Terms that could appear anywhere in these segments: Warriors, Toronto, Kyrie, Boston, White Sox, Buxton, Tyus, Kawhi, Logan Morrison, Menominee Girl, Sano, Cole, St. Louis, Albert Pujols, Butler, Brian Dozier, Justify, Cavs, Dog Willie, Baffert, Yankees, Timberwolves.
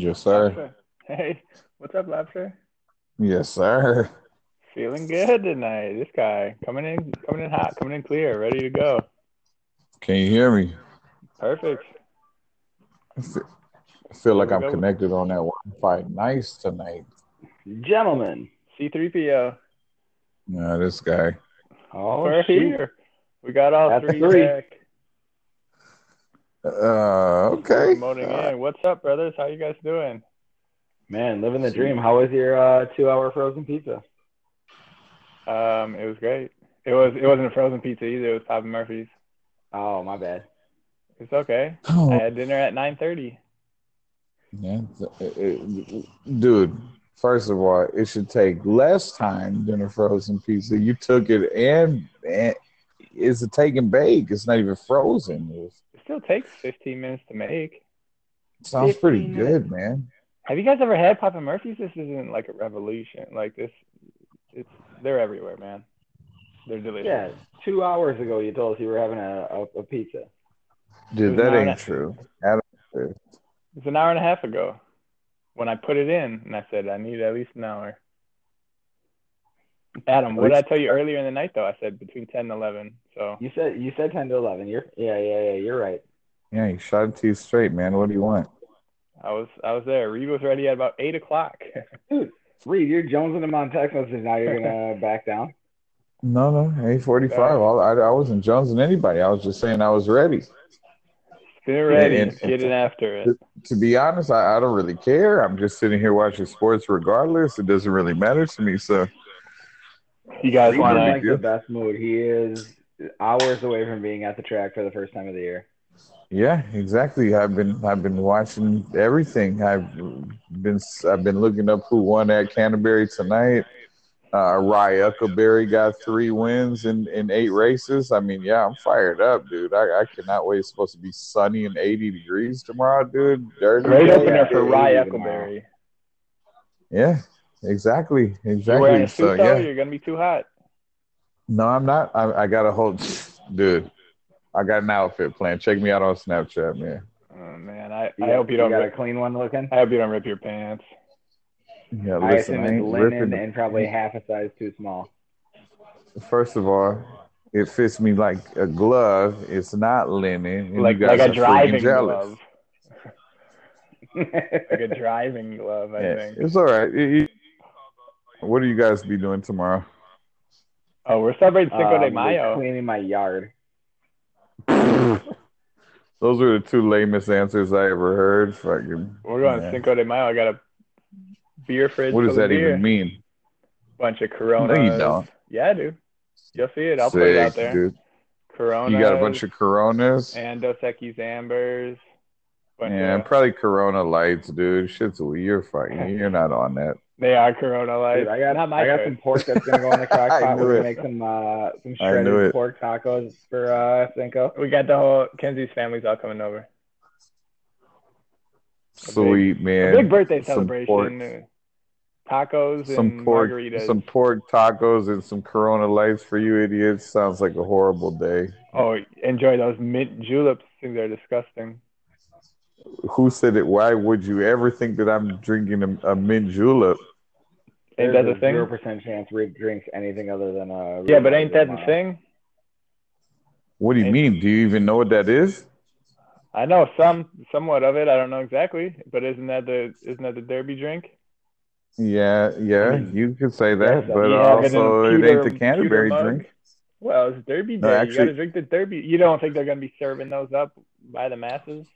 Yes, sir. Lobster. Hey, what's up, Lobster? Yes, sir. Feeling good tonight. This guy coming in hot, coming in clear, ready to go. Can you hear me? Perfect. I feel like I'm connected on that Wi-Fi. Nice tonight, gentlemen. C3PO. Nah, this guy. Oh, we're here. We got all three back. Okay. What's up, brothers? How you guys doing? Man, living the dream. How was your 2-hour frozen pizza? It was great. It wasn't a frozen pizza either. It was Papa Murphy's. Oh, my bad. It's okay. Oh. I had dinner at 9:30. Yeah, dude. First of all, it should take less time than a frozen pizza. You took it and it's a take and bake. It's not even frozen. It still takes 15 minutes to make. Sounds pretty good, man. Have you guys ever had Papa Murphy's? This isn't like a revolution. Like this, they're everywhere, man. They're delicious. Yeah, 2 hours ago you told us you were having a pizza. Dude, that ain't true. It's an hour and a half ago. When I put it in, and I said, I need at least an hour. Adam, what did I tell you earlier in the night, though? I said between 10 and 11. So You said 10 to 11. Yeah, you're right. Yeah, you shot it to you straight, man. What do you want? I was there. Reed was ready at about 8 o'clock. Dude, Reed, you're jonesing him on text messages. Now you're going to back down? No, 8:45. I wasn't jonesing anybody. I was just saying I was ready. They're ready. Getting after it. To be honest, I don't really care. I'm just sitting here watching sports regardless. It doesn't really matter to me. So, you guys want to like the best mood. He is hours away from being at the track for the first time of the year. Yeah, exactly. I've been watching everything. I've been looking up who won at Canterbury tonight. Rye Uckleberry got 3 wins in 8 races. I mean, yeah, I'm fired up, dude. I cannot wait. It's supposed to be sunny and 80 degrees tomorrow, dude. Great opener for Rye Uckleberry. Yeah, exactly. You're wearing a suit, though? You're going to be too hot. No, I'm not. I got a whole – dude, I got an outfit planned. Check me out on Snapchat, man. Oh, man, I hope you don't – got a clean one looking? I hope you don't rip your pants. Yeah, listen, I assume it's linen and probably half a size too small. First of all, it fits me like a glove. It's not linen. Like a driving glove. Like a driving glove, I think. It's all right. What do you guys be doing tomorrow? Oh, we're celebrating Cinco de Mayo. Cleaning my yard. Those were the 2 lamest answers I ever heard. Fucking. We're going Cinco de Mayo. I got a beer fridge. What does that even mean? Bunch of Coronas. No, you don't. Yeah, dude. You'll see it. I'll put it out there. Dude. Coronas. You got a bunch of Coronas. And Dos Equis Ambers. Yeah, and probably Corona Lights, dude. Shit's weird. You're fighting. You're not on that. They are Corona Lights. Dude, I got some pork that's going to go in the crock pot. We're going to make some shredded pork tacos for Cinco. We got the whole Kenzie's family's all coming over. Sweet, man. Big birthday celebration. Tacos and margaritas. Some pork tacos and some Corona Lights for you idiots. Sounds like a horrible day. Oh, enjoy those mint juleps. Things are disgusting. Who said it? Why would you ever think that I'm drinking a mint julep? Ain't that the thing? 0% chance Rick drinks anything other than a... Yeah, but ain't that the thing? What do you mean? Do you even know what that is? I know somewhat of it. I don't know exactly, but isn't that the derby drink? Yeah, you could say that, but also it ain't the Canterbury drink. Well, it's derby day. Actually, you got to drink the derby. You don't think they're going to be serving those up by the masses?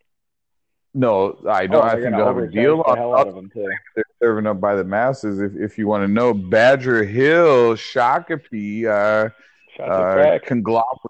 No, I don't. I think they'll have a deal on them too. They're serving up by the masses. If you want to know, Badger Hill, Shakopee, conglomerate.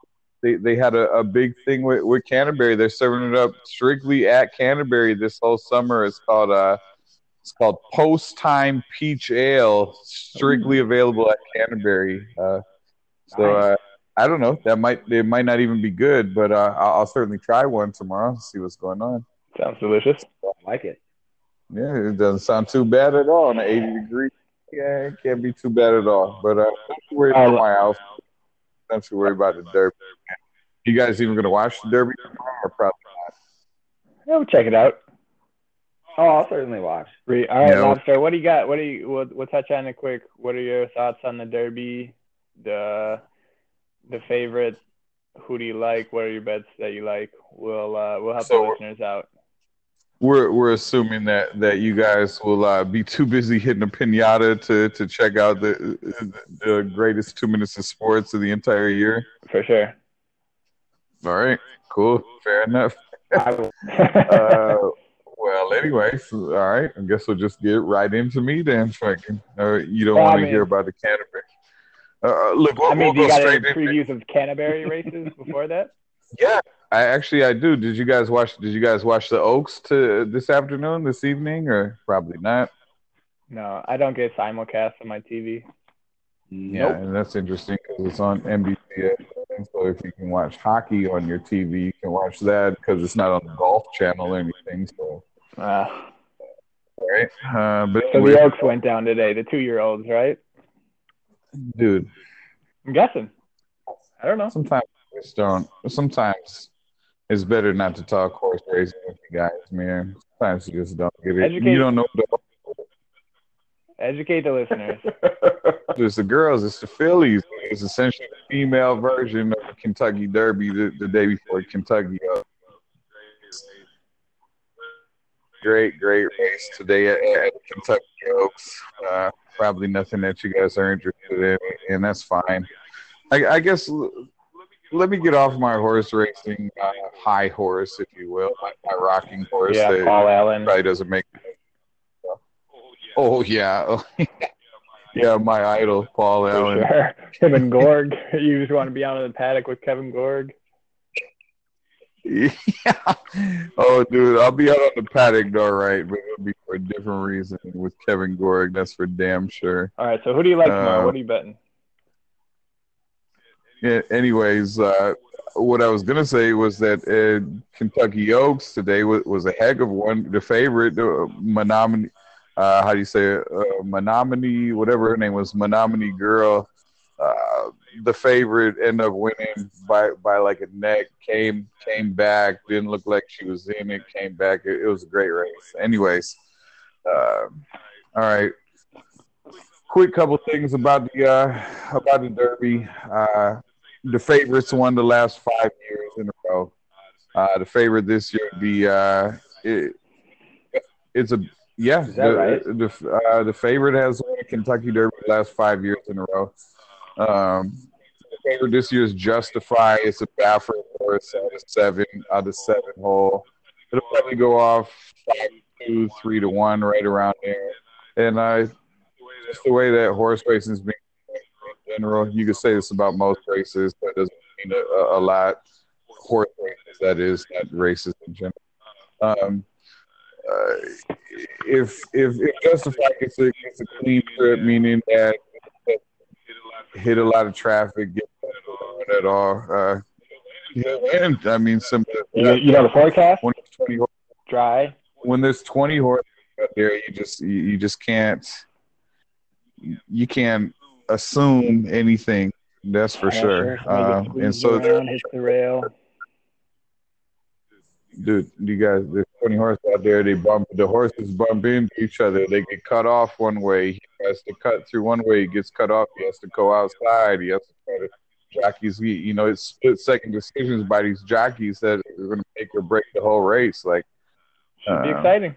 They had a big thing with Canterbury. They're serving it up strictly at Canterbury this whole summer. It's called Post Time Peach Ale, strictly available at Canterbury. So I don't know. It might not even be good, but I'll certainly try one tomorrow. See what's going on. Sounds delicious. I like it. Yeah, it doesn't sound too bad at all. On an 80 degree, yeah, it can't be too bad at all. But don't you worry about my outfit. Don't you worry about the derby. You guys even going to watch the derby tomorrow or probably not? Yeah, we'll check it out. Oh, I'll certainly watch. Great. All right, Lobster, what do you got? We'll touch on it quick. What are your thoughts on the Derby? The favorite? Who do you like? What are your bets that you like? We'll help the listeners out. We're assuming that you guys will be too busy hitting a pinata to check out the greatest 2 minutes of sports of the entire year. For sure. All right, cool, fair enough. Well, anyway, all right. I guess we'll just get right into me then, Franklin. You don't want to hear about the Canterbury. Look, do you got any previews of Canterbury races before that? Yeah, I do. Did you guys watch the Oaks this evening, or probably not? No, I don't get simulcast on my TV. Yeah, nope. And that's interesting because it's on NBC. So if you can watch hockey on your TV, you can watch that because it's not on the Golf Channel or anything. So, right. So the Oaks went down today. The 2-year-olds, right? Dude, I'm guessing. I don't know. Sometimes I just don't. Sometimes it's better not to talk horse racing with you guys, man. Sometimes you just don't get it. You don't know. Educate the listeners. It's the girls. It's the Phillies. It's essentially the female version of the Kentucky Derby the day before Kentucky. Great, great race today at Kentucky Oaks. Probably nothing that you guys are interested in, and that's fine. I guess let me get off my horse racing high horse, if you will, my rocking horse. Yeah, that Paul Allen. Probably doesn't make – oh, yeah. Yeah, my idol, Paul Allen. Sure. Kevin Gorg. You just want to be out in the paddock with Kevin Gorg? Yeah. Oh, dude, I'll be out on the paddock, all right, but it'll be for a different reason with Kevin Gorg. That's for damn sure. All right, so who do you like tomorrow? What are you betting? Yeah, anyways, what I was going to say was that Kentucky Oaks today was a heck of one. The favorite, Menominee. How do you say it? Menominee, whatever her name was, Menominee girl, the favorite, ended up winning by like a neck, came back, didn't look like she was in it, came back. It was a great race. Anyways, all right. Quick couple things about the Derby. The favorites won the last 5 years in a row. The favorite this year would be Yeah, right? The favorite has won the Kentucky Derby the last 5 years in a row. The favorite this year is Justify. It's a Baffert horse out of seven hole. It'll probably go off 5-2, 3-1, right around there. And just the way that horse racing is being in general, you could say this about most races, but it doesn't mean a lot. Horse races, that is, not races in general. If Justify gets a clean trip, meaning that hit a lot of traffic, get at all. And I mean, some. You got a forecast? Dry. When there's 20 horses out there, you just can't. You can't assume anything. That's for sure. And so hits the rail. Dude, you guys, there's 20 horses out there. The horses bump into each other. They get cut off one way. He has to cut through one way. He gets cut off. He has to go outside. He has to cut it. Jockeys, it's split-second decisions by these jockeys that are going to make or break the whole race. Like, should be exciting.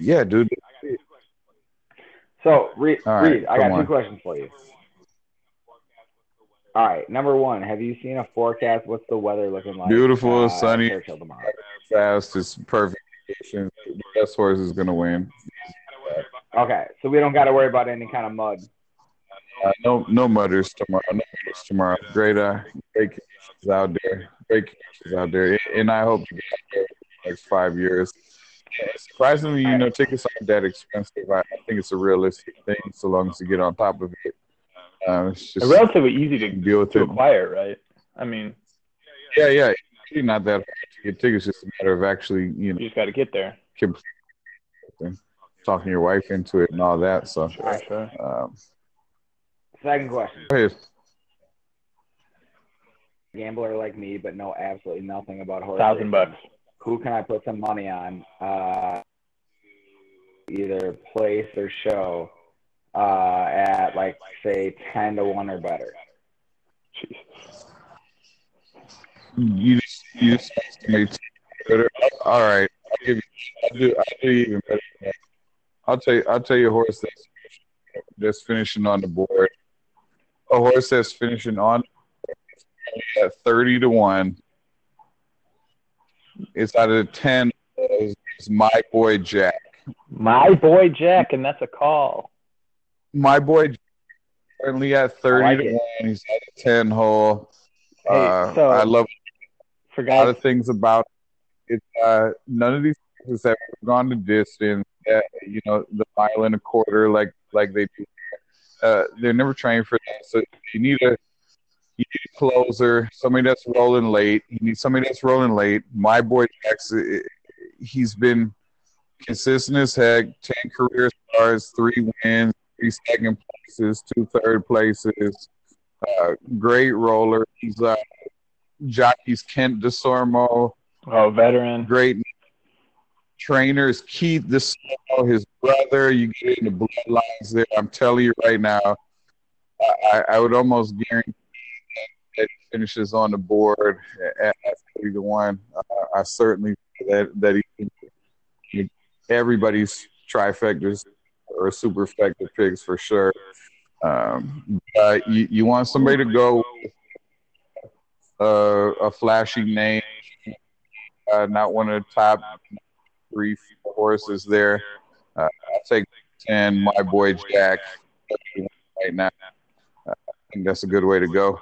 Yeah, dude. So, Reed, I got two questions for you. All right, number one, have you seen a forecast? What's the weather looking like? Beautiful, sunny, fast. It's perfect. The best horse is going to win. Okay, so we don't got to worry about any kind of mud. No mudders tomorrow. Great, great conditions out there. And I hope to get out there in the next 5 years. Surprisingly, tickets aren't that expensive. I think it's a realistic thing so long as you get on top of it. It's just relatively easy to deal with acquire, right? I mean, yeah. It's not that hard to get tickets. It's just a matter of actually, you just got to get there. Talking your wife into it and all that. So, sure. Second question. Please. Gambler like me, but know absolutely nothing about horse racing. $1,000. who can I put some money on either place or show at, like, say, 10-1 or better? Jeez. All right. I'll do even better. I'll tell you a horse that's finishing on the board. A horse that's finishing on at 30-1. It's out of 10. It's my boy Jack. My boy Jack, and that's a call. My boy Jack currently at 30-1. He's at a 10-hole. So I love it. A lot of things about it. None of these things have gone the distance. You know, the mile and a quarter, like they do. They're never trained for that. So you need a closer, somebody that's rolling late. You need somebody that's rolling late. My boy Jax, he's been consistent as heck. 10 career stars, 3 wins, 3 second places, 2 third places. Great roller. He's jockeys Kent DeSormo. Oh, veteran. Great. Trainers Keith DeSormo, his brother. You get into bloodlines there. I'm telling you right now, I would almost guarantee that he finishes on the board at 3-1. I certainly that he everybody's trifectas or superfecta picks for sure. But you want somebody to go with a flashy name, not one of the top 3-4 horses there. I'll take 10, my boy Jack, right now. I think that's a good way to go.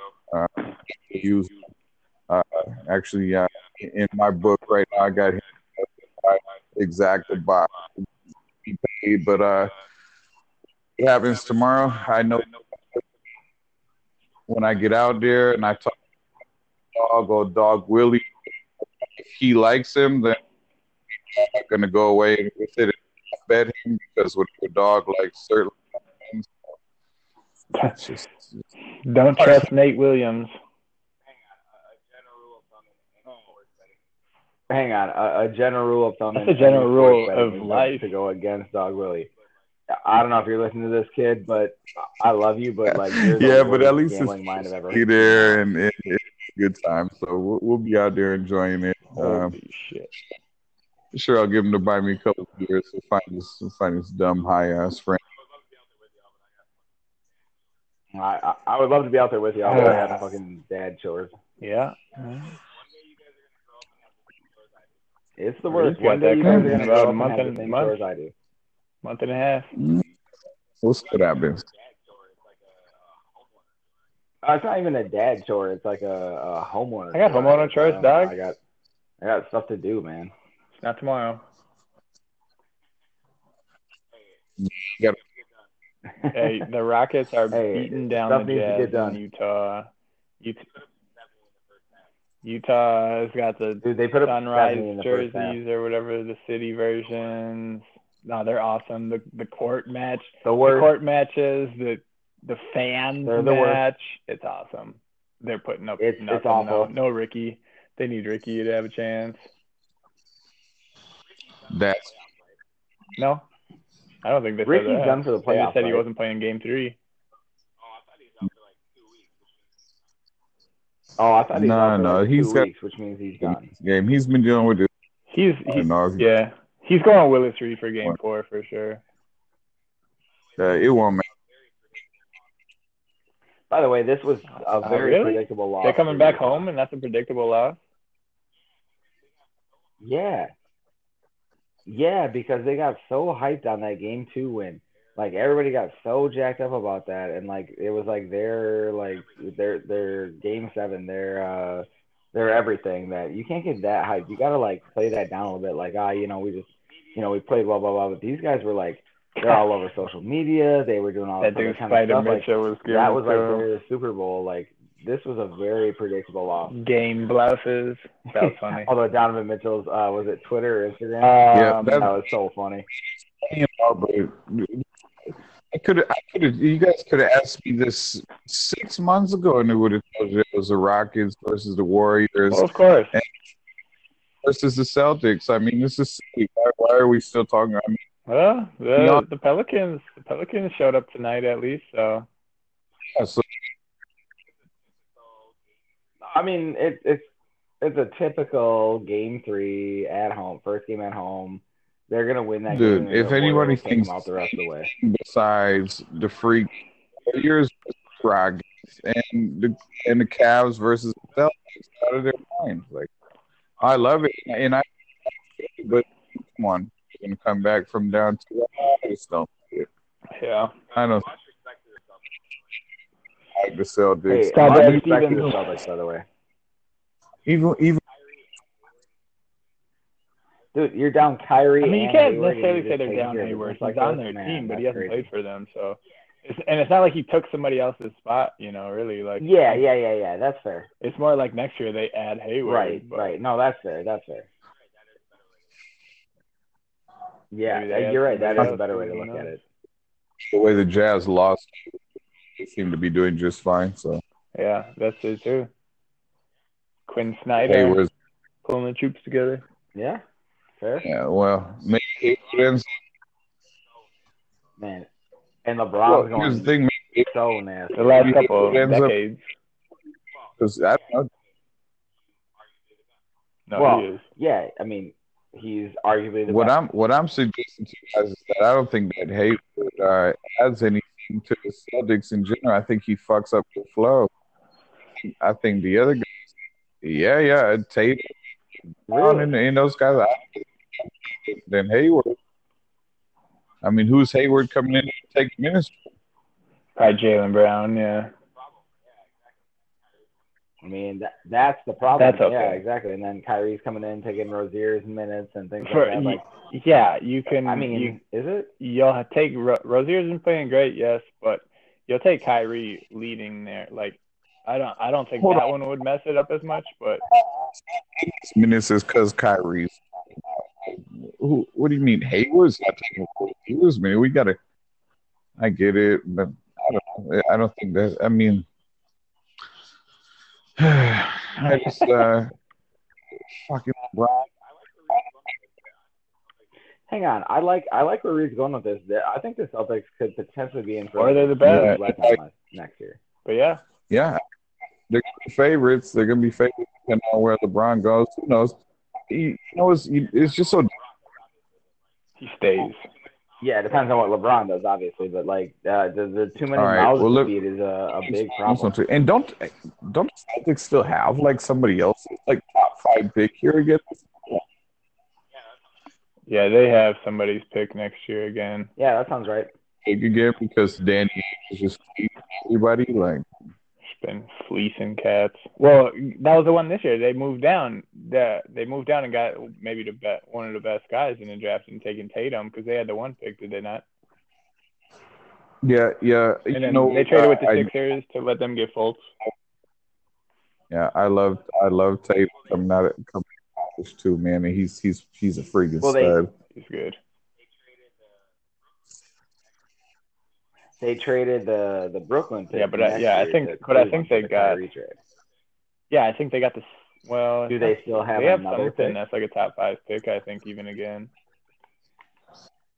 Actually, in my book right now, I got him exacted by he paid, but it happens tomorrow. I know when I get out there and I talk to Dog or Dog Willie, if he likes him, then I'm not going to go away with it and bet him, because what your dog likes certainly happens. Don't trust Nate Williams. Hang on, a general rule of thumb. That's a general rule of life to go against Dog Willie. I don't know if you're listening to this, kid, but I love you. But like, yeah, but at least it's be there and it's a good time. So we'll be out there enjoying it. Holy shit. Sure, I'll give him to buy me a couple of beers to find this dumb high-ass friend. I would love to be out there with you. I would have fucking dad chores. Yeah. It's the worst. One day you guys are going to go up and have the same chores I do. Month and a half. What's good happening? It's not even a dad chore. It's like a homeowner. I got homeowner chores, dog. I got stuff to do, man. Not tomorrow. Hey, the Rockets are beating down the Jazz in Utah. Utah has got the Sunrise jerseys or whatever, the city versions. No, they're awesome. The court match, the court matches, the fan match. It's awesome. They're putting up. It's awful. No Ricky. They need Ricky to have a chance. That's no, I don't think they Ricky's said that. Done for the playoffs. They said he wasn't playing Game 3. Oh, I thought he was done for like 2 weeks. Oh, I thought he was done for like two weeks, which means he's done. Game. He's been dealing with this. He's going Willis Reed for Game 4 for sure. It won't matter. By the way, this was a very predictable loss. They're coming back home, and that's a predictable loss. Yeah. Yeah, because they got so hyped on that Game 2 win. Like, everybody got so jacked up about that, and like it was like their Game 7, their everything. That you can't get that hyped. You gotta like play that down a little bit. Like, we played blah blah blah. But these guys were like, they're all over social media. They were doing all that kind of stuff. Like, that was like their Super Bowl. Like, this was a very predictable loss. Game blouses. That was funny. Although Donovan Mitchell's, was it Twitter or Instagram? Yeah, that was so funny. You guys could have asked me this 6 months ago, and it would have told you it was the Rockets versus the Warriors. Well, of course. versus the Celtics. I mean, this is silly. Why are we still talking? I mean, well, the Pelicans showed up tonight at least. So, yeah, I mean, it's a typical game three at home, first game at home. They're gonna win that game. Dude, if anybody thinks out the rest of the way, besides the freak Warriors, Rockets, and the Cavs versus the Celtics, out of their mind. Like, I love it, and I. But come on, you can come back from down to. I just don't. Yeah, I don't. Like the Celtics. Hey, I respect the Celtics, by the way. Even. Dude, you're down Kyrie. I mean, you can't necessarily say they're down Hayward. He's on their team, but he hasn't played for them. So, and it's not like he took somebody else's spot, you know, really. Like, yeah. That's fair. It's more like next year they add Hayward. Right. No, that's fair. Yeah, you're right. That is a better way to look at it. The way the Jazz lost, they seem to be doing just fine. So. Yeah, that's it, too. Quinn Snyder. Hayward's pulling the troops together. Yeah. Fair? Yeah, well, maybe Twins. Man, and LeBron's going the thing, maybe so nasty. The last couple of decades. I don't know. Well, yeah, I mean, he's arguably the best. What I'm suggesting to you guys is that I don't think that Hayward adds anything to the Celtics in general. I think he fucks up the flow. I think the other guys, Tatum, really? And those guys. Then Hayward. I mean, who's Hayward coming in to take minutes? Probably Jaylen Brown, yeah. I mean, that's the problem. That's okay. Yeah, exactly. And then Kyrie's coming in taking Rozier's minutes and things like that. Like, yeah, you can. I mean, is it? You'll take Rozier's been playing great, yes, but you'll take Kyrie leading there. Like, I don't think that one would mess it up as much, but minutes is because Kyrie's. Who? What do you mean? Hayward's not taking Hayward's minutes. We gotta. I get it, but I don't think that. I mean, I just fucking. Hang on, I like where Reed's going with this. I think the Celtics could potentially be in for. Are they the best next year? But yeah. Yeah, they're going to be favorites. They're going to be favorites depending on where LeBron goes. Who knows? It's just so – He stays. Yeah, it depends on what LeBron does, obviously. But, like, the too many miles speed is a big problem. And don't the Celtics still have, like, somebody else's, like, top 5 pick here again? Yeah, they have somebody's pick next year again. Yeah, that sounds right. Again, because Danny is just everybody, like – been fleecing cats. Well, that was the one this year. They moved down. They moved down and got maybe one of the best guys in the draft and taking Tatum because they had the one pick, did they not? Yeah. And then they traded with the Sixers to let them get Fultz. Yeah, I love Tatum. I'm not accomplished too, man. He's a freaking stud. He's good. They traded the Brooklyn pick. Yeah, I think they got. Yeah, I think they got this. Well, do they still have? They have another something pick? That's like a top 5 pick, I think, even again.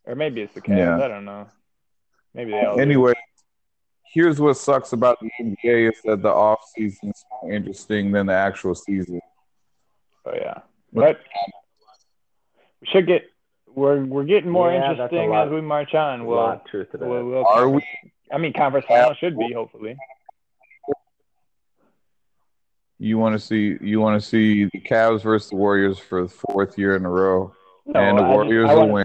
Or maybe it's the Cavs. Yeah. I don't know. Maybe they all. Anyway, here's what sucks about the NBA is that the off season is more interesting than the actual season. Oh yeah, but we should get. We're getting more interesting as we march on. Are we? I mean, conference final should be hopefully. You want to see the Cavs versus the Warriors for the 4th year in a row, and the Warriors will win.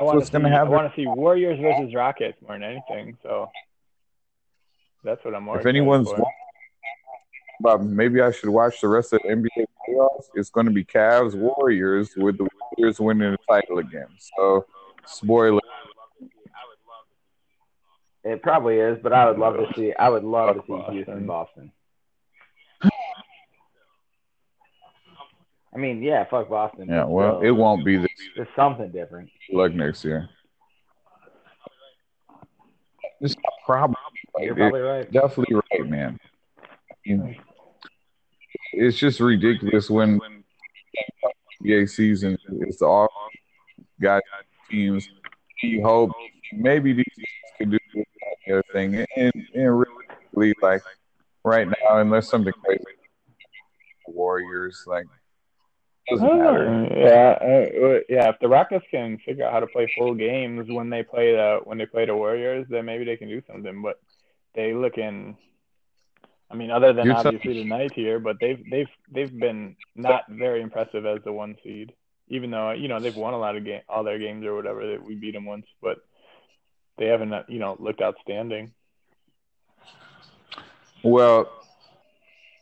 I want to see Warriors versus Rockets more than anything. So that's what I'm more. If anyone's maybe I should watch the rest of the NBA playoffs. It's going to be Cavs Warriors with the Warriors winning the title again. So, spoiler. It probably is, but I would love to see. I would love to see Houston, Boston. I mean, yeah, fuck Boston. Yeah, well, it won't be this. It's something different. Good luck next year. It's a problem. You're probably right. Definitely right, man. You know, it's just ridiculous when NBA season. It's the off got teams. He hopes maybe these teams could do the other thing. And really, like right now, unless something crazy, the Warriors, like, doesn't matter. Yeah. If the Rockets can figure out how to play full games when they play the Warriors, then maybe they can do something. But they looking. I mean, other than obviously tonight here, but they've been not very impressive as the one seed. Even though they've won a lot of all their games or whatever, that we beat them once, but they haven't looked outstanding. Well,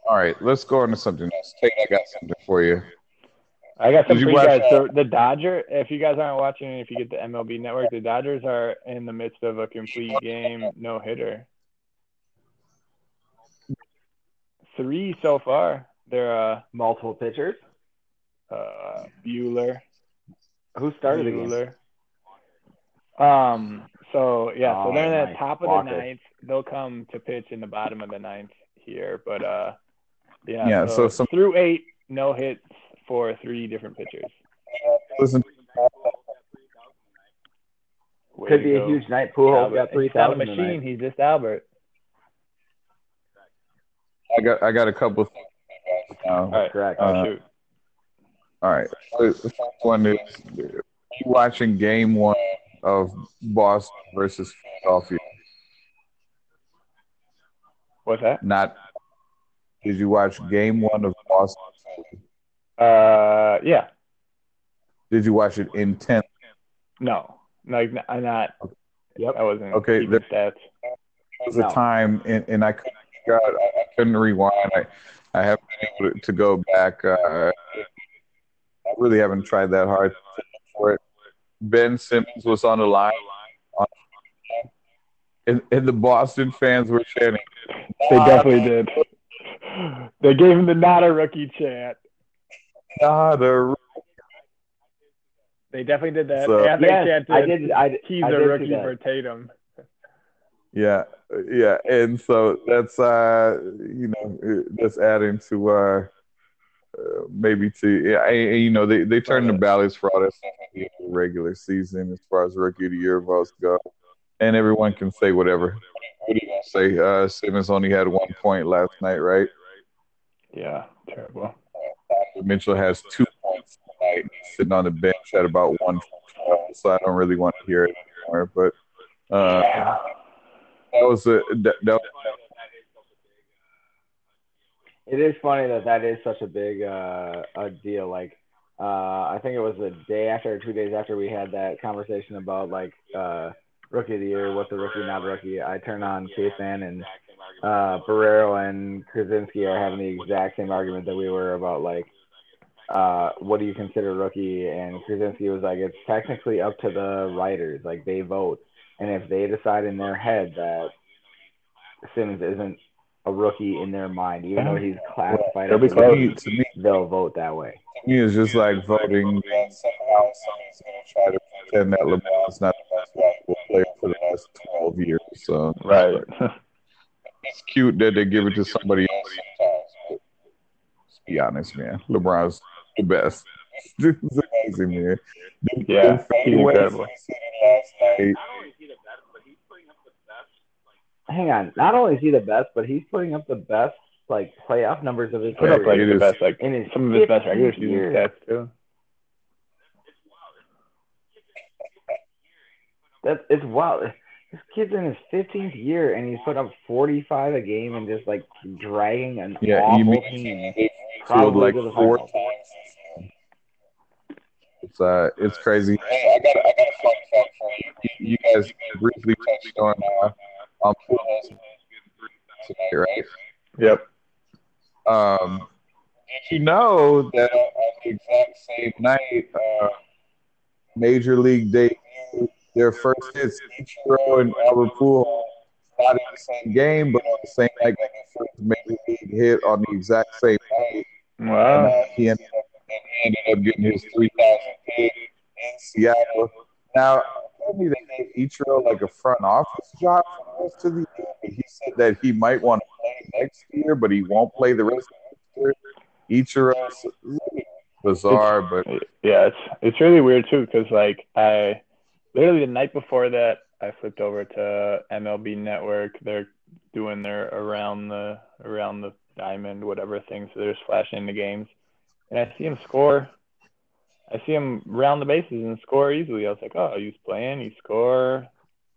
all right, let's go on to something else. I got something for you. I got something for you guys. So the Dodgers, if you guys aren't watching, if you get the MLB Network, the Dodgers are in the midst of a complete game no hitter. 3 so far. They're multiple pitchers. Bueller. Who started Bueller? The game? So they're in the top of the ninth. They'll come to pitch in the bottom of the ninth here. But, so through 8, no hits for 3 different pitchers. Listen. Could be a huge night. Pujols got 3,000 tonight. He's not a machine. He's just Albert. I got a couple of things. All right, correct. All right. The first one is you watching Game 1 of Boston versus Philadelphia. What's that? Did you watch Game 1 of Boston? Yeah. Did you watch it intently? No, like I'm not. Okay. Yep. I wasn't. Okay. There was a time, and I couldn't. God, I couldn't rewind. I haven't been able to go back. I really haven't tried that hard for it. Ben Simmons was on the line, and the Boston fans were chanting. They definitely did. They gave him the not a rookie chant. Not a rookie. They definitely did that. So, yeah, he's a rookie for Tatum. Yeah, and so that's that's adding to maybe to they turn the ballots for all that stuff at the end of the regular season as far as rookie of the year votes go, and everyone can say whatever. What do you want to say? Simmons only had 1 point last night, right? Yeah, terrible. Mitchell has 2 points tonight, sitting on the bench at about 112, so I don't really want to hear it anymore, but. It is funny that is such a big a deal. Like, I think it was a day after or 2 days after we had that conversation about like rookie of the year, what's a rookie, not rookie. I turn on KFan and Barrero and Krasinski are having the exact same argument that we were about like what do you consider rookie? And Krasinski was like, it's technically up to the writers, like they vote. And if they decide in their head that Simmons isn't a rookie in their mind, even though he's classified as a rookie, they'll vote that way. To me, it's just like voting that somehow someone's going to try to pretend that LeBron's not the best basketball player for the last 12 years. So right. It's cute that they give it to somebody else sometimes. But let's be honest, man. LeBron's the best. This is amazing, man. Yeah, he's incredible. Hang on. Not only is he the best, but he's putting up the best like playoff numbers of his career. Put up like the best, like in some of his best regular season stats too. It's wild. This kid's in his 15th year and he's put up 45 a game and just like dragging an awful team. Probably like 4 points. It's crazy. Hey, I got a fun fact for you. You guys briefly touched on Pujols tonight, right? Yep. Did you know that on the exact same night, Major League debut, their first hits, Ichiro and Albert Pujols, not in the same game, but on the same night, got their first Major League hit on the exact same night. Wow. And, he ended up getting his 3,000 hit in Seattle. Now, apparently they gave Ichiro like a front office job for the rest of the year. He said that he might want to play next year, but he won't play the rest of the year. Ichiro, bizarre, but yeah, it's really weird too, because like I literally the night before that I flipped over to MLB Network. They're doing their around the diamond whatever thing, so they're just flashing the games, and I see him score. I see him round the bases and score easily. I was like, oh, he's playing, he score.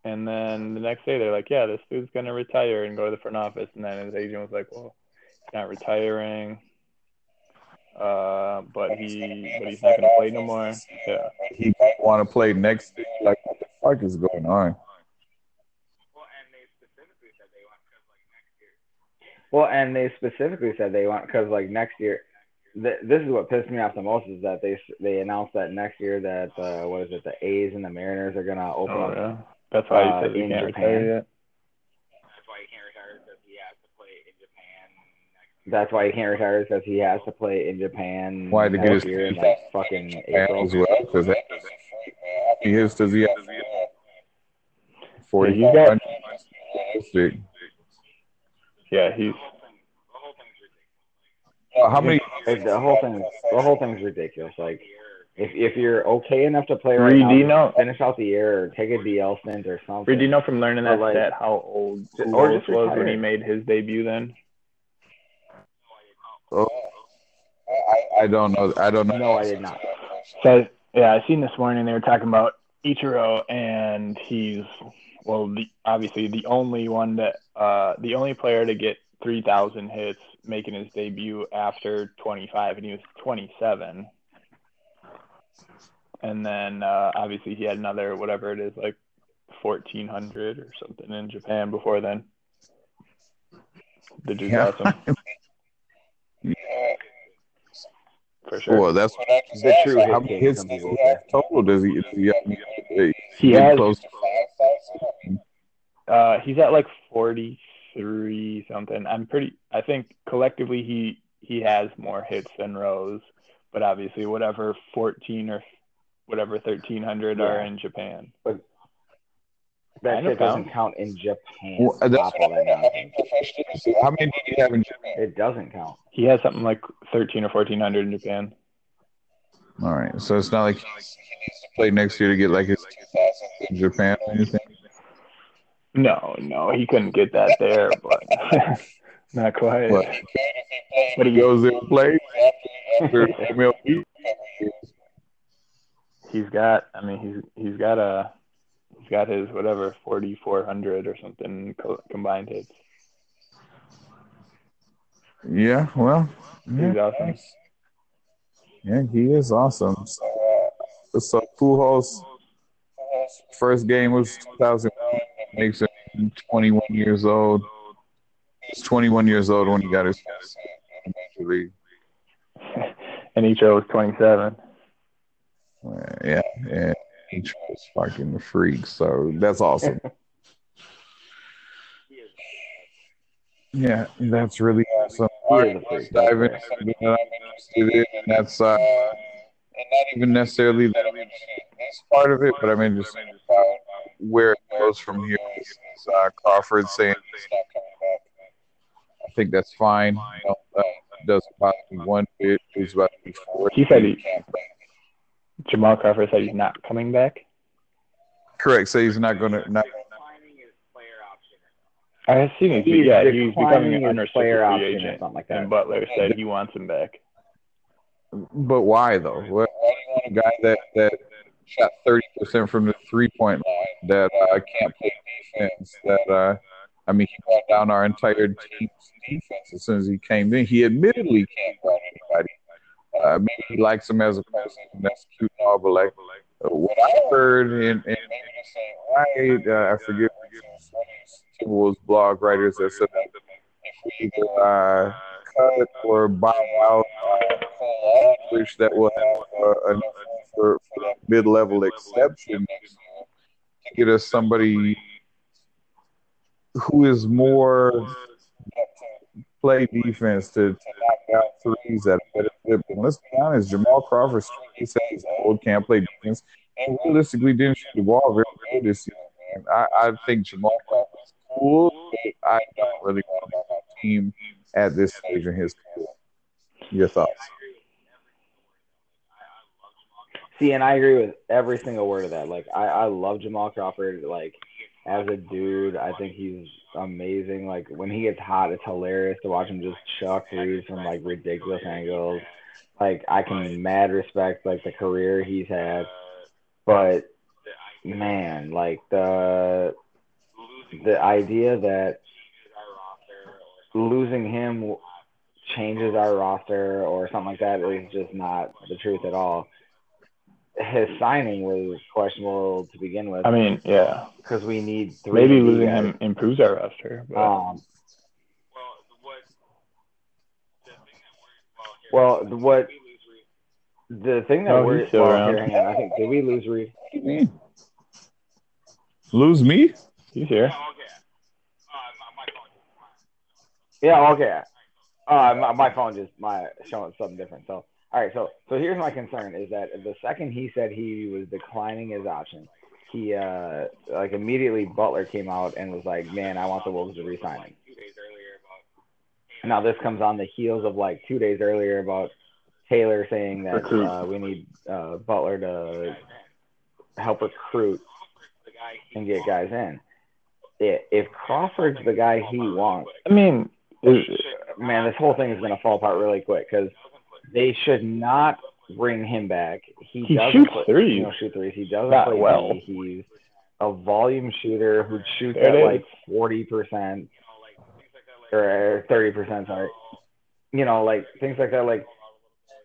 And then the next day they're like, yeah, this dude's going to retire and go to the front office. And then his agent was like, well, he's not retiring, but he's not going to play no more. Yeah, he might want to play next year. Like, what the fuck is going on? Well, and they specifically said they want, because like next year, this is what pissed me off the most, is that they announced that next year that the A's and the Mariners are gonna open up. Yeah. That's why you said you can't retire yet. That's why he can't retire, because he has to play in Japan. That's why he can't retire, because he has to play in Japan. Why to get his year in like fucking April as well? Because his disease. 45. Yeah, he's. How many? The whole thing's ridiculous. Like, if you're okay enough to play right now, finish out the year or take a DL stint or something. Reed, do you know from learning that stat how old Aldridge was when he made his debut? Then. Oh, I don't know. I don't know. No, I did not. So, yeah, I seen this morning they were talking about Ichiro, and he's obviously the only one that the only player to get 3,000 hits, making his debut after 25, and he was 27. And then obviously he had another, whatever it is, like 1,400 or something in Japan before then. The dude's awesome. Yeah. For sure. Well, that's what I can say. True. How many hits does he have total? Does he? He has close to 5,000. He's at like 43 something. I think collectively he has more hits than Rose, but obviously whatever 14 or whatever 1,300 are in Japan. But that shit doesn't count in Japan. Well, how many do you have in Japan? It doesn't count. He has something like 1,300 or 1,400 in Japan. All right, so it's not like he needs to play next year to get like his 2,000 in Japan or anything. No, he couldn't get that there, but not quite. But he goes in play after MLB. He's got his whatever 4,400 or something combined hits. Yeah, well, he's awesome. Yeah, he is awesome. So Pujols' first game was 2009. Makes him 21 years old. He was 21 years old when he got his first major league. And Ichiro was 27. Yeah. Ichiro was fucking a freak, so that's awesome. Yeah, that's really awesome. Let's dive into something that I'm interested in, and that's and not even necessarily that I'm interested in this part of it, but I'm interested in where it goes from here. Crawford saying he's not coming back. I think that's fine. Doesn't bother me one bit. He's about to be 40. Jamal Crawford said he's not coming back. Correct. So he's not going to. I have seen it. Yeah, he's becoming an unrestricted free agent, something like that. And Butler said he wants him back. But why though? Why do you want a guy that shot 30% from the 3-point line, that can't play defense? He brought down our entire team's defense as soon as he came in. He admittedly can't guard anybody. Maybe he likes him as a person, and that's cute and all, but like what I heard, and maybe the same way, I forget Timberwolves blog writers that said that if we cut or buy out Aldridge, that will have for mid-level exception to get us somebody who is more play defense to knock out threes at a better clip. And let's be honest, Jamal Crawford, he says he's old, can't play defense, and realistically didn't shoot the ball very good this year. I think Jamal Crawford's cool, but I don't really want him on my team at this stage in his career. Your thoughts? See, and I agree with every single word of that. Like, I love Jamal Crawford. Like, as a dude, I think he's amazing. Like, when he gets hot, it's hilarious to watch him just chuck threes from, like, ridiculous angles. Like, I can mad respect, like, the career he's had. But, man, like, the idea that losing him changes our roster or something like that is just not the truth at all. His signing was questionable to begin with. I mean, yeah. Because we need three. Maybe losing him improves our roster. But... Well, the thing that worries, I think, did we lose Reed? What do you mean? Lose me? He's here. Yeah, okay. My phone just showing something different. So, all right. So here's my concern is that the second he said he was declining his option, he immediately Butler came out and was like, "Man, I want the Wolves to re-sign him." Now this comes on the heels of 2 days earlier about Taylor saying that we need Butler to help recruit and get guys in. If Crawford's the guy he wants, I mean. Man, this whole thing is going to fall apart really quick because they should not bring him back. He doesn't shoot threes. He doesn't play well. He's a volume shooter who shoots at 40% or 30%. Sorry, things like that.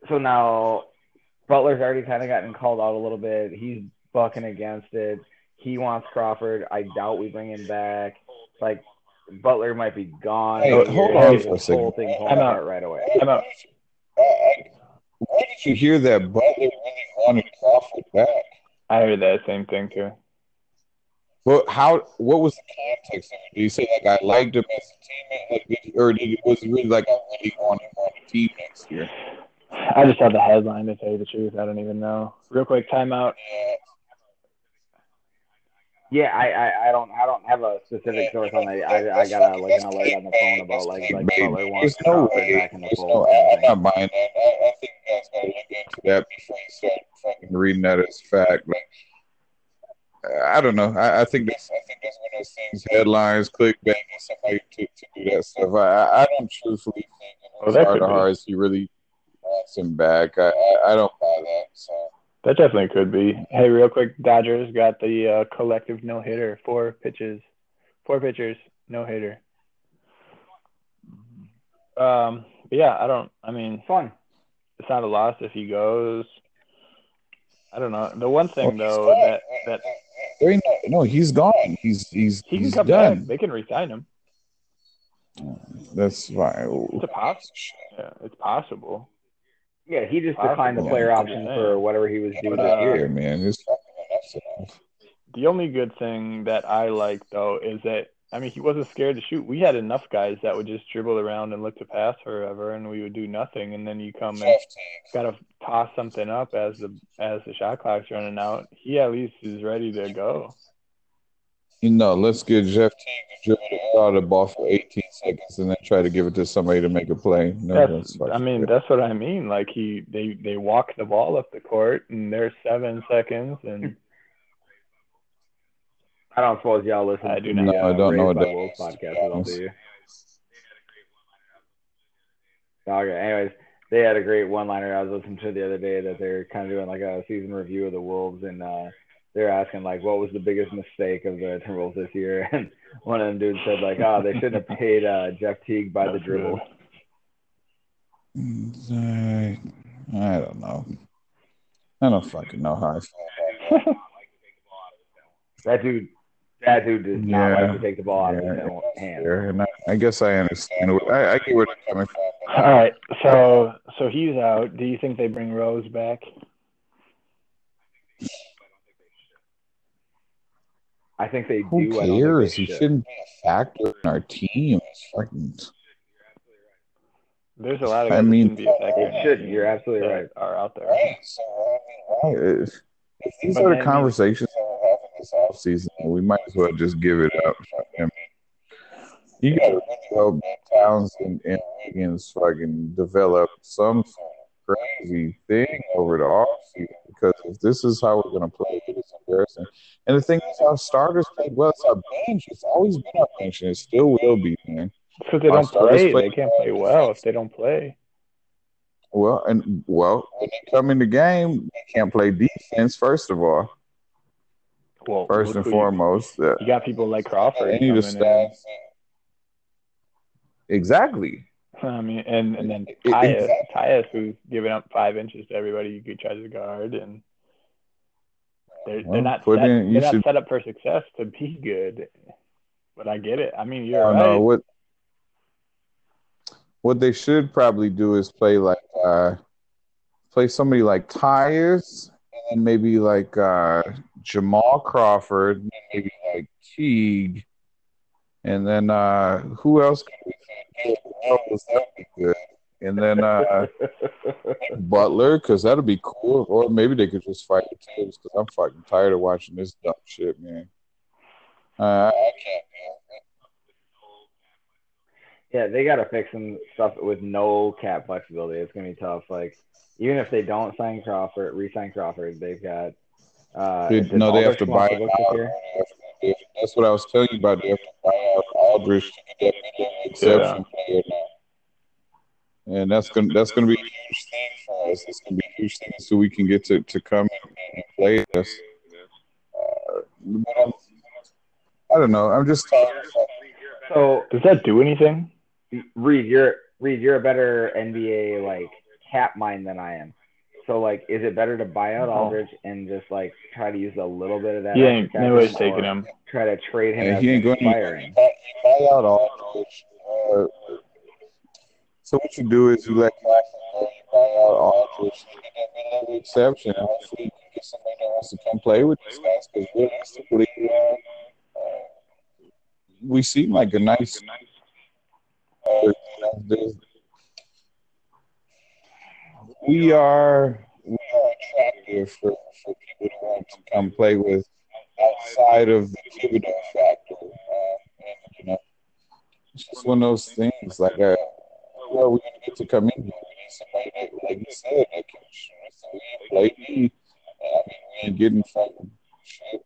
So now Butler's already kind of gotten called out a little bit. He's bucking against it. He wants Crawford. I doubt we bring him back. Butler might be gone. Hey, hold on for a second. I'm out right away. I'm out. Where did you hear that Butler really wanted Crawford back? I heard that same thing too. Well, what was the context of it? Did he say I liked him as a teammate, or did it was really I really want him on the team next year? I just saw the headline, to tell you the truth. I don't even know. Real quick, timeout. Yeah, I don't have a specific source on that. I got an alert on the phone about Butler wants to come back in the fold. I'm not buying that. I think you guys gotta look into that before you start fucking reading that as fact. I don't know. I think that's one of those things. Headlines, clickbait, and stuff like to do that stuff. I don't truthfully think hard to hearts he really wants him back. I don't buy that. So. That definitely could be. Hey, real quick, Dodgers got the collective no-hitter. Four pitchers, no-hitter. Yeah, fun. It's not a loss if he goes. I don't know. The one thing he's gone. He's done. Back. They can re-sign him. That's right. It's possible. Yeah, he just declined the player option for whatever he was doing this year, man. The only good thing that I like, though, is that, he wasn't scared to shoot. We had enough guys that would just dribble around and look to pass forever, and we would do nothing. And then you come and got to toss something up as the shot clock's running out. He at least is ready to go. Let's get Jeff Teague to dribble the ball for 18 seconds and then try to give it to somebody to make a play. That's what I mean. They walk the ball up the court, and there's 7 seconds. And I don't suppose y'all listen. I do not. I don't know what that Wolves podcast is on, do you? Okay. Anyways, they had a great one-liner I was listening to the other day that they're kind of doing a season review of the Wolves and. They're asking, what was the biggest mistake of the Timberwolves this year? And one of them dudes said, they shouldn't have paid Jeff Teague by the dribble. I don't know. I don't fucking know how I feel about that. That dude does not like to take the ball out of his hand. Sure. And I guess I understand. I get where they're coming from. All right, so he's out. Do you think they bring Rose back? I think they do. Who cares? He shouldn't be a factor in our team. There's a lot of. It shouldn't. You're absolutely right. Are out there. If these are the conversations we're having this offseason, we might as well just give it up. You got to help Townsend and Wiggins develop some sort of crazy thing over the offseason because if this is how we're going to play, it is embarrassing. And the thing is, our starters played well. It's our bench. It's always been our bench, and it still will be, man. Because they don't play. They can't play well if they don't play. Well, when they come in the game, they can't play defense, first of all. Well, first and foremost. You got people like Crawford. They need to stop. Exactly. I mean, and then Tyus, who's giving up 5 inches to everybody he tries to guard, and they're not set up for success to be good. But I get it. I mean, you're right. No, what they should probably do is play somebody like Tyus, and maybe like Jamal Crawford, and maybe like Teague, and then who else can we play? That would be good. And then Butler, because that would be cool. Or maybe they could just fight the Cavs, because I'm fucking tired of watching this dumb shit, man. I can't, man. Yeah, they got to fix some stuff with no cap flexibility. It's going to be tough. Like, even if they don't re-sign Crawford, they've got they have to buy it out. That's what I was telling you about. They have to buy out Aldridge to get that exception player now. And that's gonna be a huge thing for us. It's gonna be a huge thing so we can get to come and play us. I don't know. I'm just tired. So does that do anything? Reed, you're a better NBA cap mind than I am. So is it better to buy out Aldridge and just try to use a little bit of that? Yeah, nobody's taking him. Try to trade him. Yeah, he ain't going to buy out Aldridge. So what you do is you let Claxton go, you buy out Aldridge, you get that little exception. Hopefully, you can get somebody that wants to come play with these guys, because realistically, we seem like a nice. We are attractive for people who want to come play with outside of the Thibodeau factor. It's just one of those things. Who are we going to get to come in here? We need somebody that, like you said, that can shoot. So we ain't played me. We ain't getting fucking shit.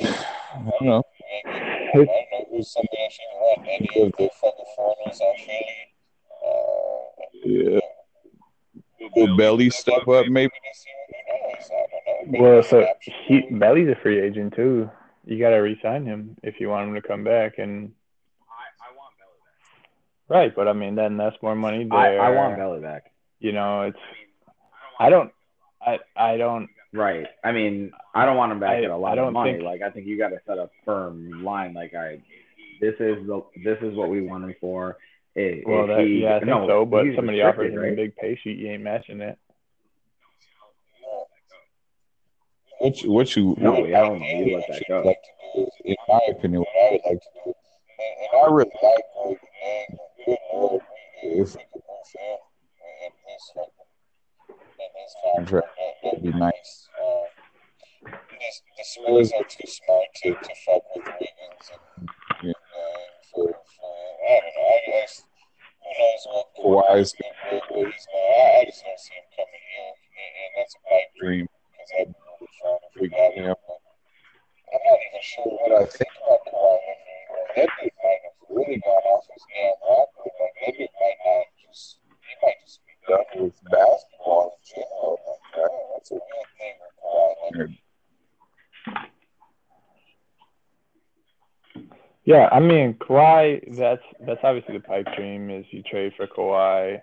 I don't know. I don't know who's somebody that should want any of the fucking foreigners out here. Yeah. Will Belly step up, maybe? Well, so Belly's a free agent, too. You got to re-sign him if you want him to come back. And I want Belly back. Right, but, then that's more money there. I want Belly back. You know, it's – I don't – Right. I don't want him back at a lot of money. I think you got to set a firm line. This is what we want him for. But somebody offers him a big pay sheet, you ain't matching that. You let that go. In my opinion, what I would like to do, and I really like what you know, if we could move him in his contract, that'd be nice. The Spurs are too smart to fuck with Wiggins and I don't know. I guess who knows what Kawhi is going to do. I just don't see him coming here, and that's a pipe dream because I've been trying to figure out him. I'm not even sure what I think about Kawhi. That dude might have really gone off his damn rocker. That dude might not just. He might just be done with basketball in general. That's a weird thing with Kawhi. Yeah, Kawhi, that's obviously the pipe dream is you trade for Kawhi.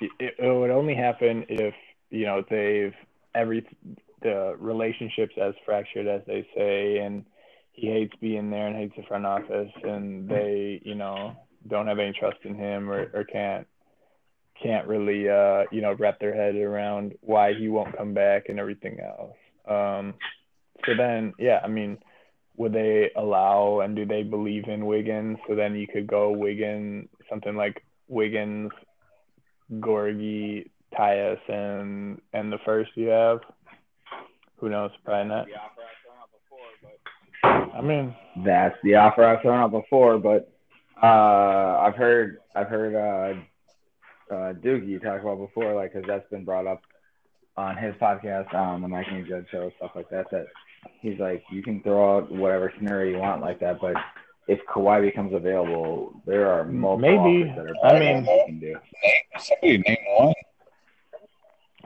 It would only happen if, they've the relationship's as fractured as they say, and he hates being there and hates the front office, and they, don't have any trust in him or can't really, wrap their head around why he won't come back and everything else. So then, would they allow and do they believe in Wiggins? So then you could go Wiggins, something like Wiggins, Gorgie, Tyus, and the first you have. Who knows? Probably not. That's the offer I've thrown out before, but I've heard Doogie talked about before, like, because that's been brought up on his podcast, the Mike and Judge show, stuff like that, that he's like, you can throw out whatever scenario you want like that, but if Kawhi becomes available, there are multiple offers that are you can do. Somebody name one.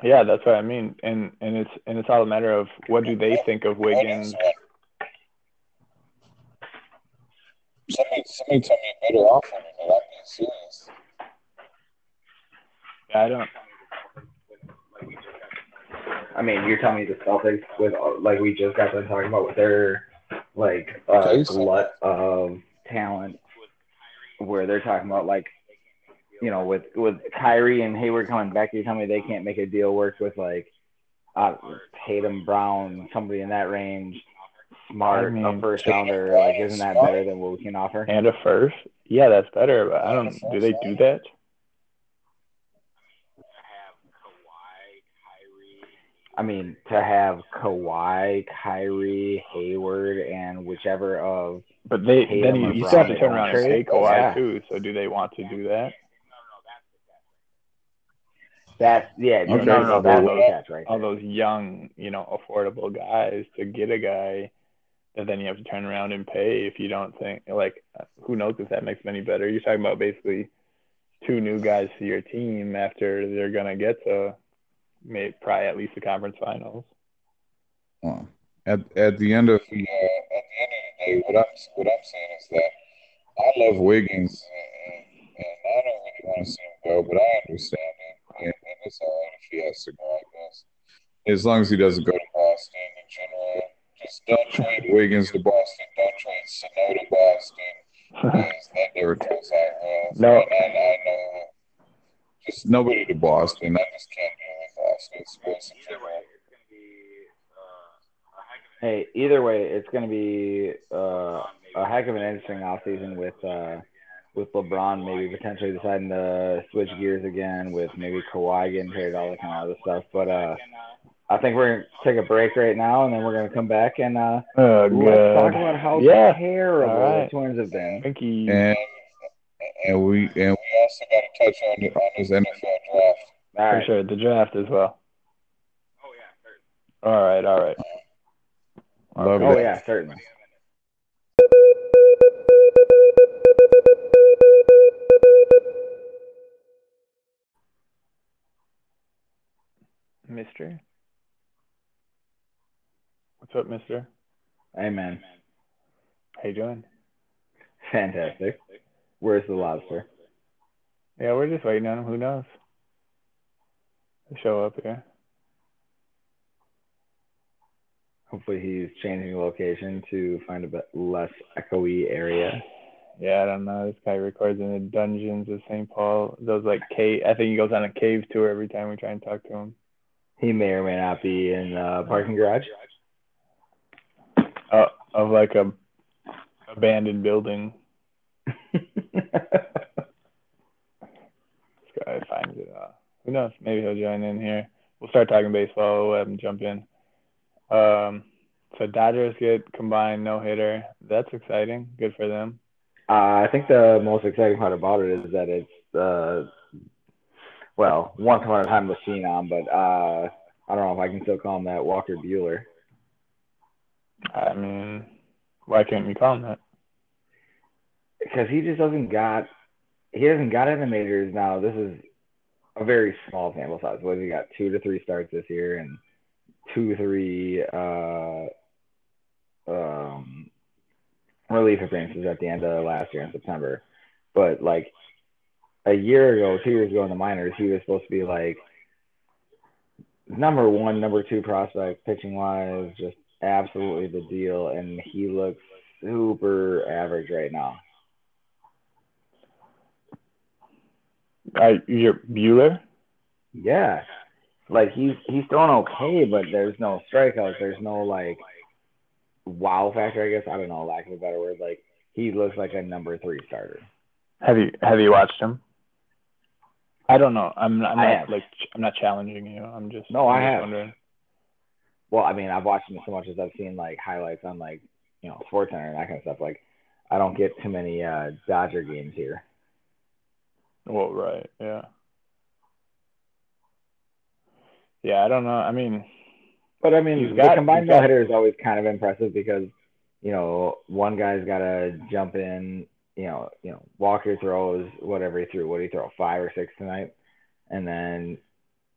Yeah, that's what I mean, and it's all a matter of what do they think of Wiggins. Somebody tell me a better offer than that. I'm being serious. I don't. I mean, you're telling me the Celtics, with like we just got done talking about, with their like glut of talent, where they're talking about like, you know, with Kyrie and Hayward coming back, you're telling me they can't make a deal work with like Tatum, Brown, somebody in that range, Smart, a first rounder. Like, isn't that better than what we can offer? And a first, yeah, that's better. But I don't. Do they do that? I mean, to have Kawhi, Kyrie, Hayward, and whichever of. But they then you still have to turn around and say Kawhi too. So do they want to do that? All those young, you know, affordable guys to get a guy that then you have to turn around and pay if you don't think, like, who knows if that makes them any better. You're talking about basically two new guys to your team after they're going to get to probably at least the conference finals. Well, at the end of the day, what I'm saying is that I love Wiggins, and I don't really want to see him go, but I understand it. And it's all right if he has to go, I guess. As long as he doesn't go to Boston in general. Just don't trade Wiggins to Boston. Don't trade Sano to Boston. That never turns out well. No. I know. Just nobody to Boston. I just can't deal with Boston. It's most important. Hey, either way, it's going to be a heck of an interesting offseason with LeBron maybe potentially deciding to switch gears again, with maybe Kawhi getting traded, all that kind of other stuff. But I think we're going to take a break right now, and then we're going to come back and let's talk about how terrible the Twins have been. Thank you. And we also got to touch on this NFL draft. All right. For sure, the draft as well. Oh, yeah, certainly. All right. Oh, yeah, certainly. Mister? What's up, mister? Hey, man. How you doing? Fantastic. Where's the lobster? Yeah, we're just waiting on him. Who knows? He'll show up here. Hopefully he's changing location to find a bit less echoey area. Yeah, I don't know. This guy records in the dungeons of St. Paul. Those, like, cave. I think he goes on a cave tour every time we try and talk to him. He may or may not be in a parking garage. Of like a abandoned building. This guy finds it. Who knows? Maybe he'll join in here. We'll start talking baseball. We'll have him jump in. So Dodgers get combined no-hitter. That's exciting. Good for them. I think the most exciting part about it is that it's well, once upon a time was phenom, but I don't know if I can still call him that. Walker Bueller. I mean, why can't we call him that? Because he just doesn't got in the majors now. This is a very small sample size. What has he got? 2 to 3 starts this year, and 2 3 relief appearances at the end of last year in September, but like. A year ago, 2 years ago in the minors, he was supposed to be like number one, number two prospect pitching wise, just absolutely the deal. And he looks super average right now. You're Bueller? Yeah. Like he's throwing okay, but there's no strikeouts. There's no like wow factor, I guess. I don't know, lack of a better word. Like he looks like a number three starter. Have you watched him? I don't know. I'm not challenging you. I'm just wondering. Well, I mean, I've watched him so much as I've seen like highlights on like, you know, SportsCenter and that kind of stuff. Like, I don't get too many Dodger games here. Well, right, yeah. Yeah, I don't know. I mean, but I mean, the combined no-hitter is always kind of impressive because, you know, one guy's got to jump in, you know, Walker throws whatever he threw. What did he throw? 5 or 6 tonight? And then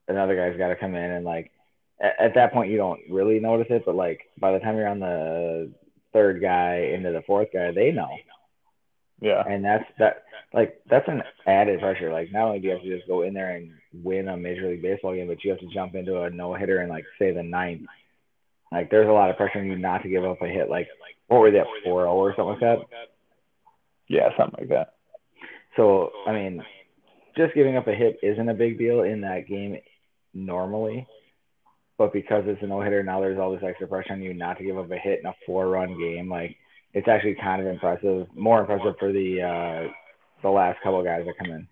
another guy's got to come in and, like, at that point you don't really notice it, but, like, by the time you're on the third guy into the fourth guy, they know. Yeah. And that's an added pressure. Like, not only do you have to just go in there and win a Major League Baseball game, but you have to jump into a no-hitter in, like, say the ninth. Like, there's a lot of pressure on you not to give up a hit. Like, what were they at, 4-0 or something like that? Yeah, something like that. So, I mean, just giving up a hit isn't a big deal in that game normally, but because it's a no-hitter, now there's all this extra pressure on you not to give up a hit in a 4-run game. Like, it's actually kind of impressive, more impressive for the last couple of guys that come in.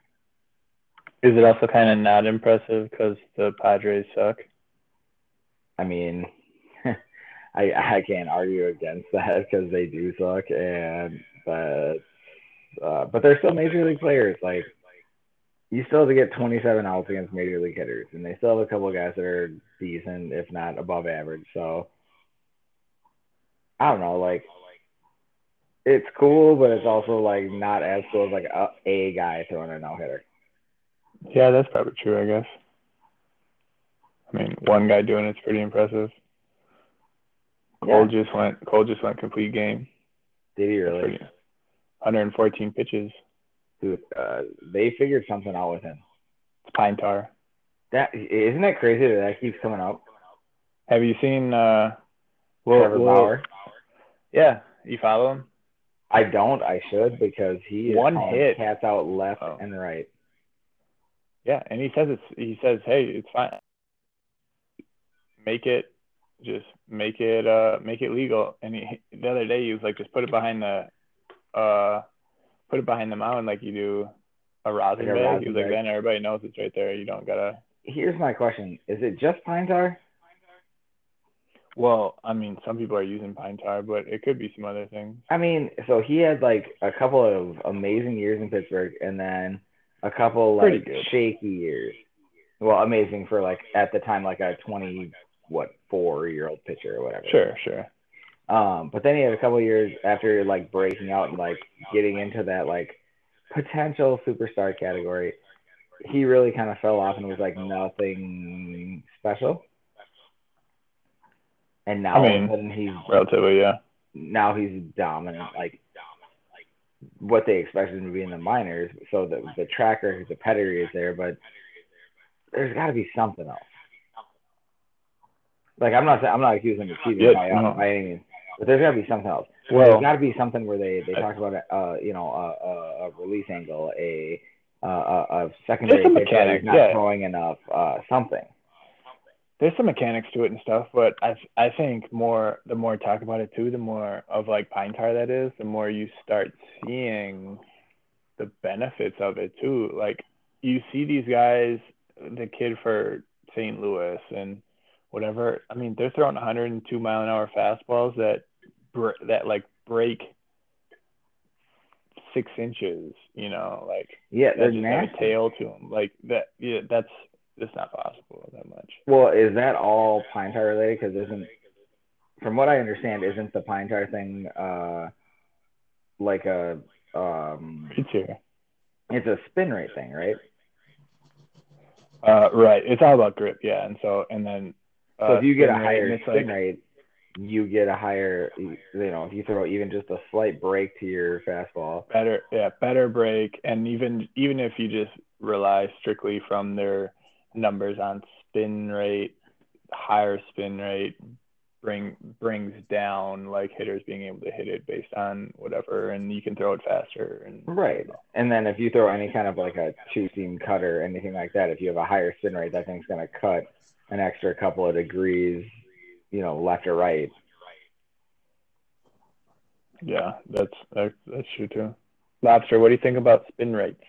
Is it also kind of not impressive because the Padres suck? I mean, I can't argue against that because they do suck, but they're still Major League players. Like, you still have to get 27 outs against Major League hitters, and they still have a couple of guys that are decent, if not above average. So, I don't know, like, it's cool, but it's also, like, not as cool as, like, a guy throwing a no-hitter. Yeah, that's probably true, I guess. I mean, one guy doing it's pretty impressive. Cole just went complete game. Did he really? 114 pitches. Dude, they figured something out with him. It's pine tar. Isn't that crazy that keeps coming up? Have you seen Trevor Bauer? Yeah. You follow him? I don't. I should, because he is one hit cats out left and right. Yeah, and he says, hey, it's fine. Make it legal. And the other day he was like, just put it behind the mound like you do a rosin bag. He was like, then everybody knows it's right there. You don't gotta. Here's my question: is it just pine tar? Well, I mean, some people are using pine tar, but it could be some other things. I mean, so he had like a couple of amazing years in Pittsburgh, and then a couple like shaky years. Well, amazing for like at the time like a 24-year-old pitcher or whatever. Sure. But then he had a couple of years after like breaking out and like getting into that like potential superstar category. He really kind of fell off and was like nothing special. And now now he's dominant. Like what they expected him to be in the minors. So the track record, the pedigree is there, but there's got to be something else. Like I'm not accusing him of cheating by any means, but there's got to be something else. Well, there's got to be something where they talk about a release angle, a secondary mechanic not throwing enough, something. There's some mechanics to it and stuff, but I think the more talk about it too, the more of like pine tar that is, the more you start seeing the benefits of it too. Like you see these guys, the kid for St. Louis and whatever. I mean, they're throwing 102 mile an hour fastballs that like break 6 inches. You know, like yeah, they just have a tail to them. Like that. Yeah, that's not possible that much. Well, is that all pine tar related? Because from what I understand, isn't the pine tar thing like a it's a spin rate thing, right? Right. It's all about grip, yeah. And then. So if you get a higher spin rate, you get a higher, you know, if you throw even just a slight break to your fastball. Better break. And even if you just rely strictly from their numbers on spin rate, higher spin rate brings down like hitters being able to hit it based on whatever, and you can throw it faster. And right. And then if you throw any kind of like a two-seam cutter, anything like that, if you have a higher spin rate, that thing's going to cut an extra couple of degrees, you know, left or right. Yeah, that's true too. Lobster, what do you think about spin rates?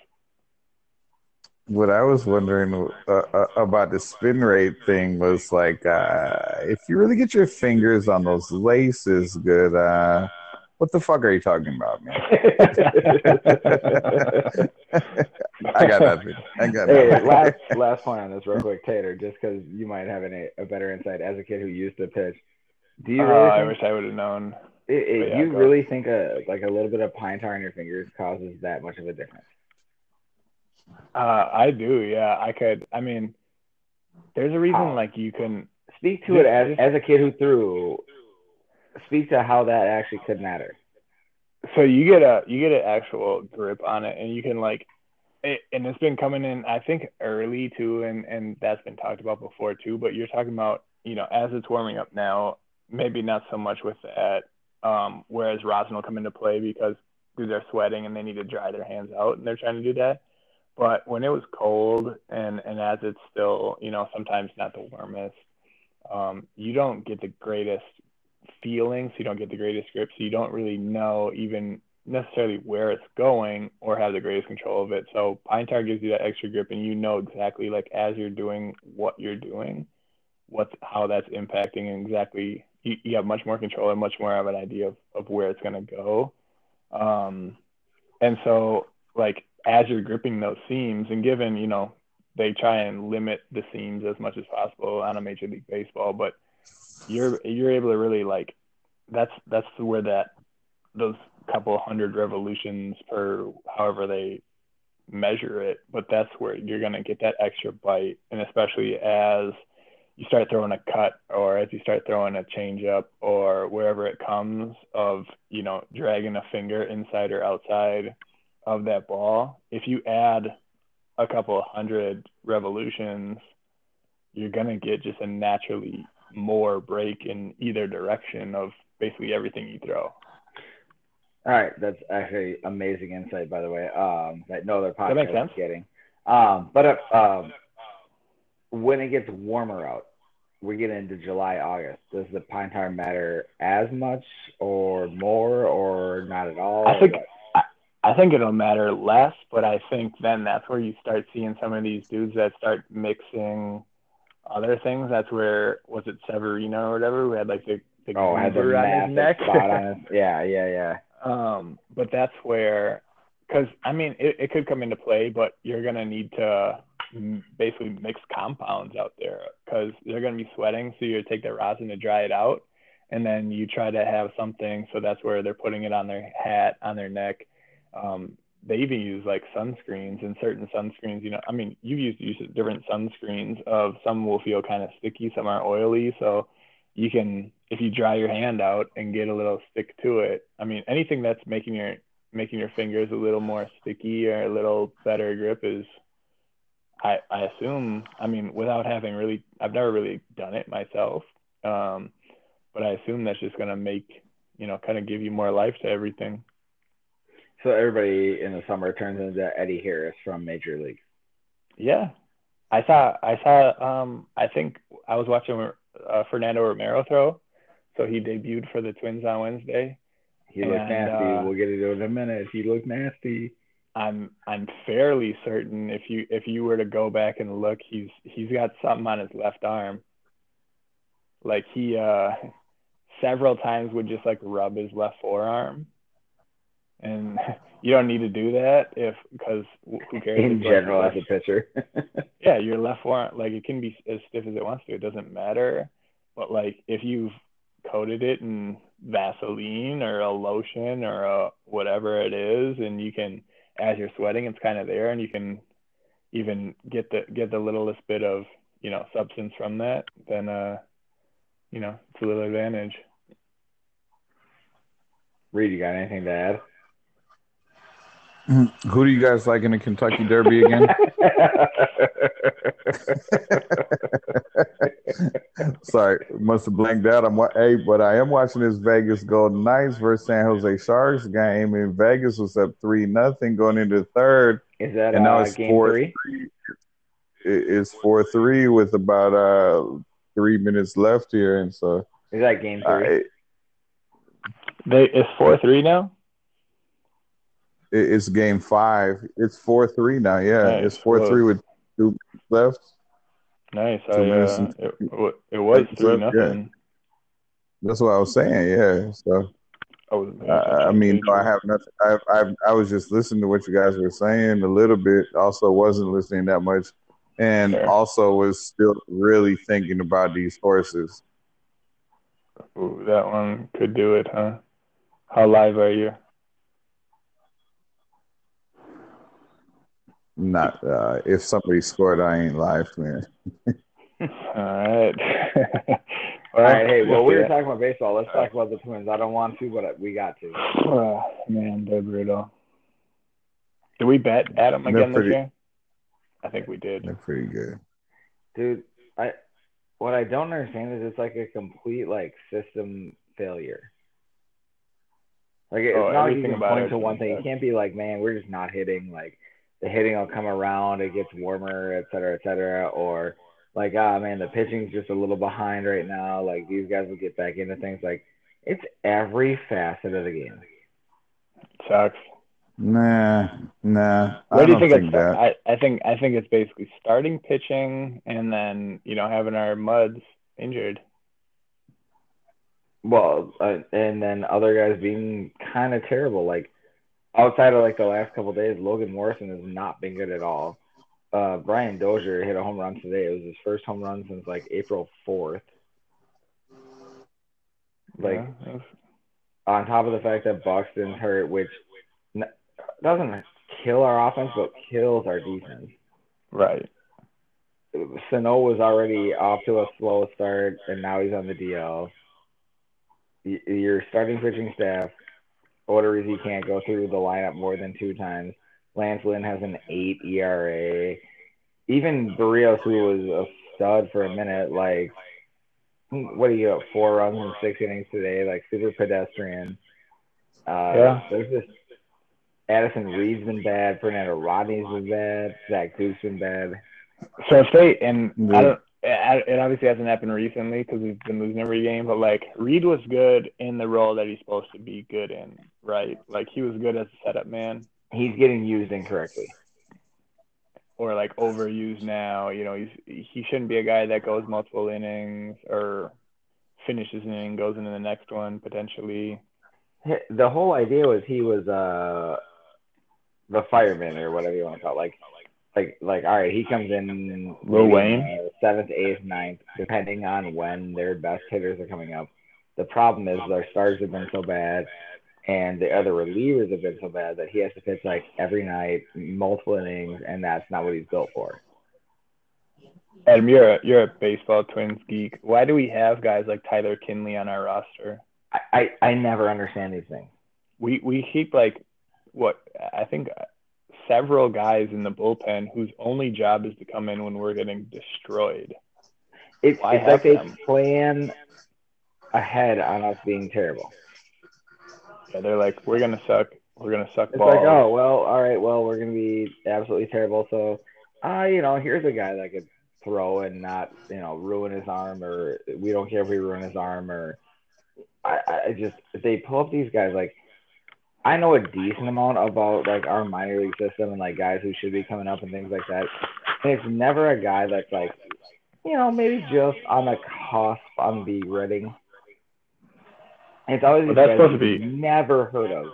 What I was wondering about the spin rate thing was like, if you really get your fingers on those laces good, What the fuck are you talking about, man? I got nothing. Hey, last point on this real quick, Tater, just because you might have a better insight as a kid who used to pitch. Do you really I wish I would have known. You really think a little bit of pine tar on your fingers causes that much of a difference? I do, yeah. I could. I mean, there's a reason you couldn't. Speak to it as a kid who threw. Speak to how that actually could matter. So you get an actual grip on it, and you can it, and it's been coming in, I think, early too, and that's been talked about before too. But you're talking about as it's warming up now, maybe not so much with that. Whereas rosin will come into play because dudes are sweating and they need to dry their hands out, and they're trying to do that. But when it was cold and as it's still sometimes not the warmest, you don't get the greatest feeling, so you don't get the greatest grip, so you don't really know even necessarily where it's going or have the greatest control of it. So pine tar gives you that extra grip, and exactly as you're doing what you're doing, how that's impacting, and exactly you have much more control and much more of an idea of where it's going to go. And so as you're gripping those seams, and given they try and limit the seams as much as possible on a Major League Baseball, but you're able to really that's where those couple hundred revolutions per however they measure it, but that's where you're going to get that extra bite. And especially as you start throwing a cut, or as you start throwing a changeup, or wherever it comes, of dragging a finger inside or outside of that ball, if you add a couple hundred revolutions, you're going to get just a naturally more break in either direction of basically everything you throw. All right, that's actually amazing insight, by the way, that no other podcast is getting. But when it gets warmer out, we get into July, August, does the pine tar matter as much or more or not at all? I think it'll matter less, but I think then that's where you start seeing some of these dudes that start mixing other things. That's where, was it Severino or whatever, who had the groover on his neck? Yeah. But that's where, because it could come into play, but you're gonna need to basically mix compounds out there, because they're gonna be sweating, so you take the rosin to dry it out, and then you try to have something, so that's where they're putting it on their hat, on their neck. They even use sunscreens, and certain sunscreens, you've used different sunscreens of, some will feel kind of sticky, some are oily. So you can, if you dry your hand out and get a little stick to it, anything that's making your fingers a little more sticky or a little better grip is, I assume, without having really, I've never really done it myself. But I assume that's just going to make, kind of give you more life to everything. So everybody in the summer turns into Eddie Harris from Major League. Yeah. I saw. I think I was watching Fernando Romero throw. So he debuted for the Twins on Wednesday. He looked nasty. We'll get into it in a minute. He looked nasty. I'm fairly certain if you were to go back and look, he's got something on his left arm. He several times would just rub his left forearm. And you don't need to do that because who cares? In general, as a pitcher. Yeah, your left forearm, it can be as stiff as it wants to. It doesn't matter. But, if you've coated it in Vaseline or a lotion or whatever it is, and you can, as you're sweating, it's kind of there, and you can even get the littlest bit of, substance from that, then, it's a little advantage. Reed, you got anything to add? Who do you guys like in a Kentucky Derby again? Sorry, must have blanked out. But I am watching this Vegas Golden Knights versus San Jose Sharks game, and Vegas was up 3-0 going into third. Is that and now it's game 4-3? It's 4-3 with about 3 minutes left here, and so is that game 3? It's 4-3 now. It's game 5. It's 4-3 now. Yeah, nice. It's 4-3 with 2 minutes left. Nice. It was 3-0. Yeah. That's what I was saying. Yeah. So. I mean, I have nothing. I was just listening to what you guys were saying a little bit. Also, wasn't listening that much, and also was still really thinking about these horses. Ooh, that one could do it, huh? How live are you? Not. If somebody scored, I ain't live, man. All right. All right. Hey, well, we were talking about baseball. Let's talk about the Twins. I don't want to, but we got to. Oh, man, they're brutal. Did we bet Adam again this year? I think we did. They're pretty good. Dude, what I don't understand is it's like a complete, like, system failure. Like, it's not like you can point to one thing. You can't be like, man, we're just not hitting. Like, the hitting will come around. It gets warmer, et cetera, or – like, man, the pitching's just a little behind right now. Like, these guys will get back into things. Like, it's every facet of the game. Sucks. Nah. What do you think it's that? I think it's basically starting pitching and then, you know, having our muds injured. Well, and then other guys being kind of terrible. Like, outside of, like, the last couple of days, Logan Morrison has not been good at all. Brian Dozier hit a home run today. It was his first home run since, like, April 4th. Like, yeah, on top of the fact that Buxton's hurt, which doesn't kill our offense, but kills our defense. Right. Sano was already off to a slow start, and now he's on the DL. Your starting pitching staff, Odorizzi can't go through the lineup more than two times. Lance Lynn has an 8 ERA. Even Barrios, who was a stud for a minute, like, what do you get, 4 runs in 6 innings today? Like, super pedestrian. There's this Addison Reed's been bad. Fernando Rodney's been bad. Zach Duke's been bad. So if they – and I don't, it obviously hasn't happened recently because we've been losing every game, but, like, Reed was good in the role that he's supposed to be good in, right? Like, he was good as a setup man. He's getting used incorrectly, or like overused now. You know, he shouldn't be a guy that goes multiple innings or finishes an inning, goes into the next one potentially. The whole idea was he was the fireman or whatever you want to call it. Like all right, he comes in Lil Wayne 7th, 8th, 9th, depending on when their best hitters are coming up. The problem is their stars have been so bad. And the other relievers have been so bad that he has to pitch, like, every night, multiple innings, and that's not what he's built for. Adam, you're a baseball Twins geek. Why do we have guys like Tyler Kinley on our roster? I never understand these things. We keep, like, I think several guys in the bullpen whose only job is to come in when we're getting destroyed. It's like they plan ahead on us being terrible. Yeah, they're like, we're gonna suck. We're gonna suck balls. It's like, oh well, all right, well, we're gonna be absolutely terrible. So, you know, here's a guy that could throw and not, you know, ruin his arm, or we don't care if we ruin his arm, or I just they pull up these guys. Like, I know a decent amount about, like, our minor league system and, like, guys who should be coming up and things like that. And it's never a guy that's, like, you know, maybe just on the cusp on the Redding. It's always that's supposed to be never heard of.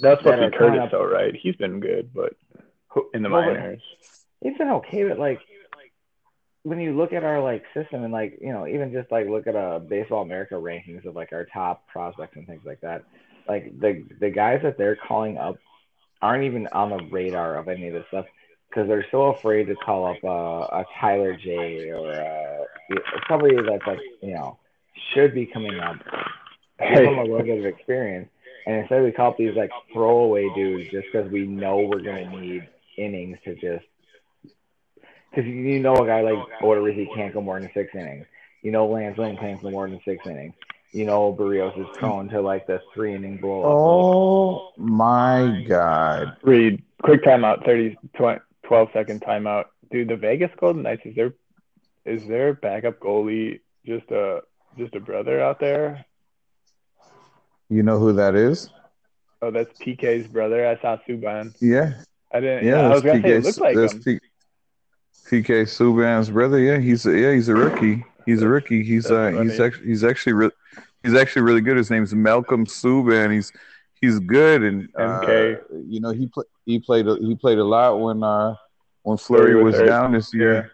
That's supposed to be Curtis, though, right? He's been good, but in the minors, he's been okay. But, like, when you look at our, like, system and, like, you know, even just, like, look at a Baseball America rankings of, like, our top prospects and things like that, like, the guys that they're calling up aren't even on the radar of any of this stuff because they're so afraid to call up a Tyler J or somebody that's, like, you know, should be coming up. Give them a little bit of experience, and instead we call these, like, throwaway dudes just because we know we're going to need innings to just – because you know a guy like Odorizzi can't go more than 6 innings. You know Lance Lynn can't go more than 6 innings. You know Barrios is prone to, like, the 3-inning blow-up. Oh, my God. Reed, quick timeout, 12-second timeout. Dude, the Vegas Golden Knights, is their backup goalie just a brother out there? You know who that is? Oh, that's PK's brother. I saw Subban. Yeah. I didn't. Yeah, I was going to say it looked like him. PK Subban's brother. Yeah, he's a rookie. He's actually he's actually really good. His name's Malcolm Subban. He's good, and you know, he played a lot when Fleury was down this year.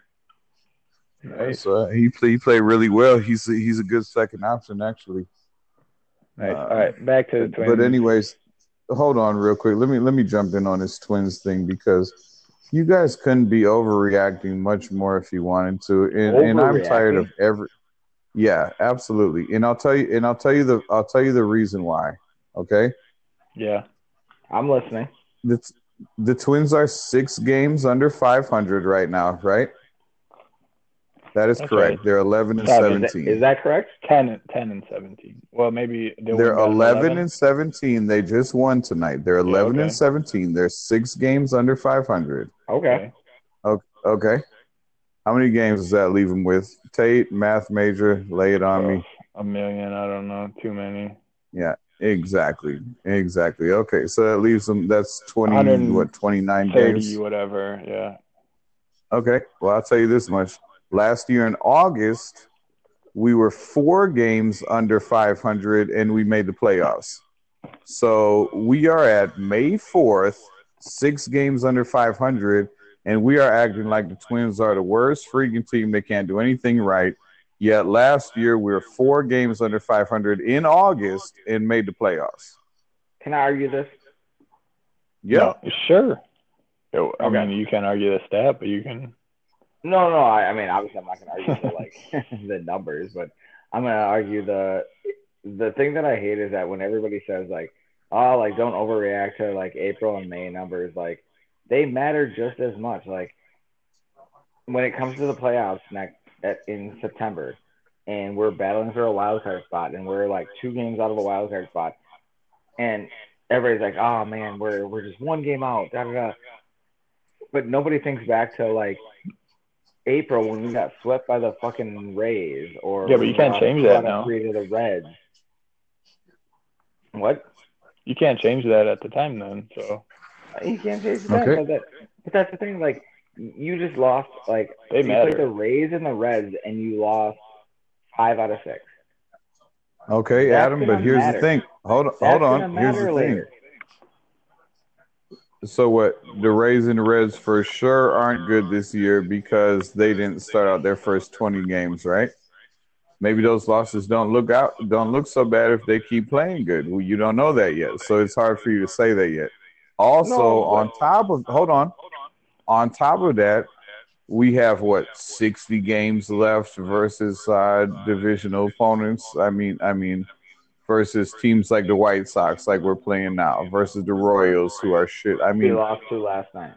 Yeah. Nice. So he played really well. He's a good second option, actually. Nice. All right, back to the Twins. But anyways, hold on real quick. Let me jump in on this Twins thing, because you guys couldn't be overreacting much more if you wanted to. And I'm tired of yeah, absolutely. And I'll tell you the reason why. Okay? Yeah. I'm listening. The Twins are 6 games under 500 right now, right? That is correct. Right. They're 11 and 17. Is that correct? 10 and 17. Well, maybe they're 11 and 17. They just won tonight. They're 11 and 17. They're 6 games under 500. Okay. Okay. How many games does that leave them with? Tate, math major, lay it on me. 1 million. I don't know. Too many. Yeah. Exactly. Okay. So that leaves them. That's 29 games. Whatever. Yeah. Okay. Well, I'll tell you this much. Last year in August, we were 4 games under 500, and we made the playoffs. So we are at May 4th, 6 games under 500, and we are acting like the Twins are the worst freaking team. They can't do anything right. Yet last year, we were 4 games under 500 in August and made the playoffs. Can I argue this? Yeah. No, sure. I mean, you can't argue the stat, but you can – No. I mean, obviously, I'm not going to argue the numbers, but I'm going to argue the thing that I hate is that when everybody says don't overreact to April and May numbers, they matter just as much. When it comes to the playoffs in September, and we're battling for a wild card spot, and we're 2 games out of a wild card spot, and everybody's oh man, we're just 1 game out, da da da, but nobody thinks back to April when we got swept by the fucking Rays, or but you can't change that now. To the Reds. What? You can't change that at the time then. So you can't change that. Okay. But that's the thing. You just lost. You played the Rays and the Reds, and you lost 5 out of 6. Okay, that's Adam. But here's the thing. Hold on. Here's the thing. So what, the Rays and the Reds for sure aren't good this year because they didn't start out their first 20 games, right? Maybe those losses don't look so bad if they keep playing good. Well, you don't know that yet, so it's hard for you to say that yet. Also, on top of that, we have 60 games left versus divisional opponents. I mean. Versus teams like the White Sox, like we're playing now, versus the Royals, who are shit. I mean, we lost to last night.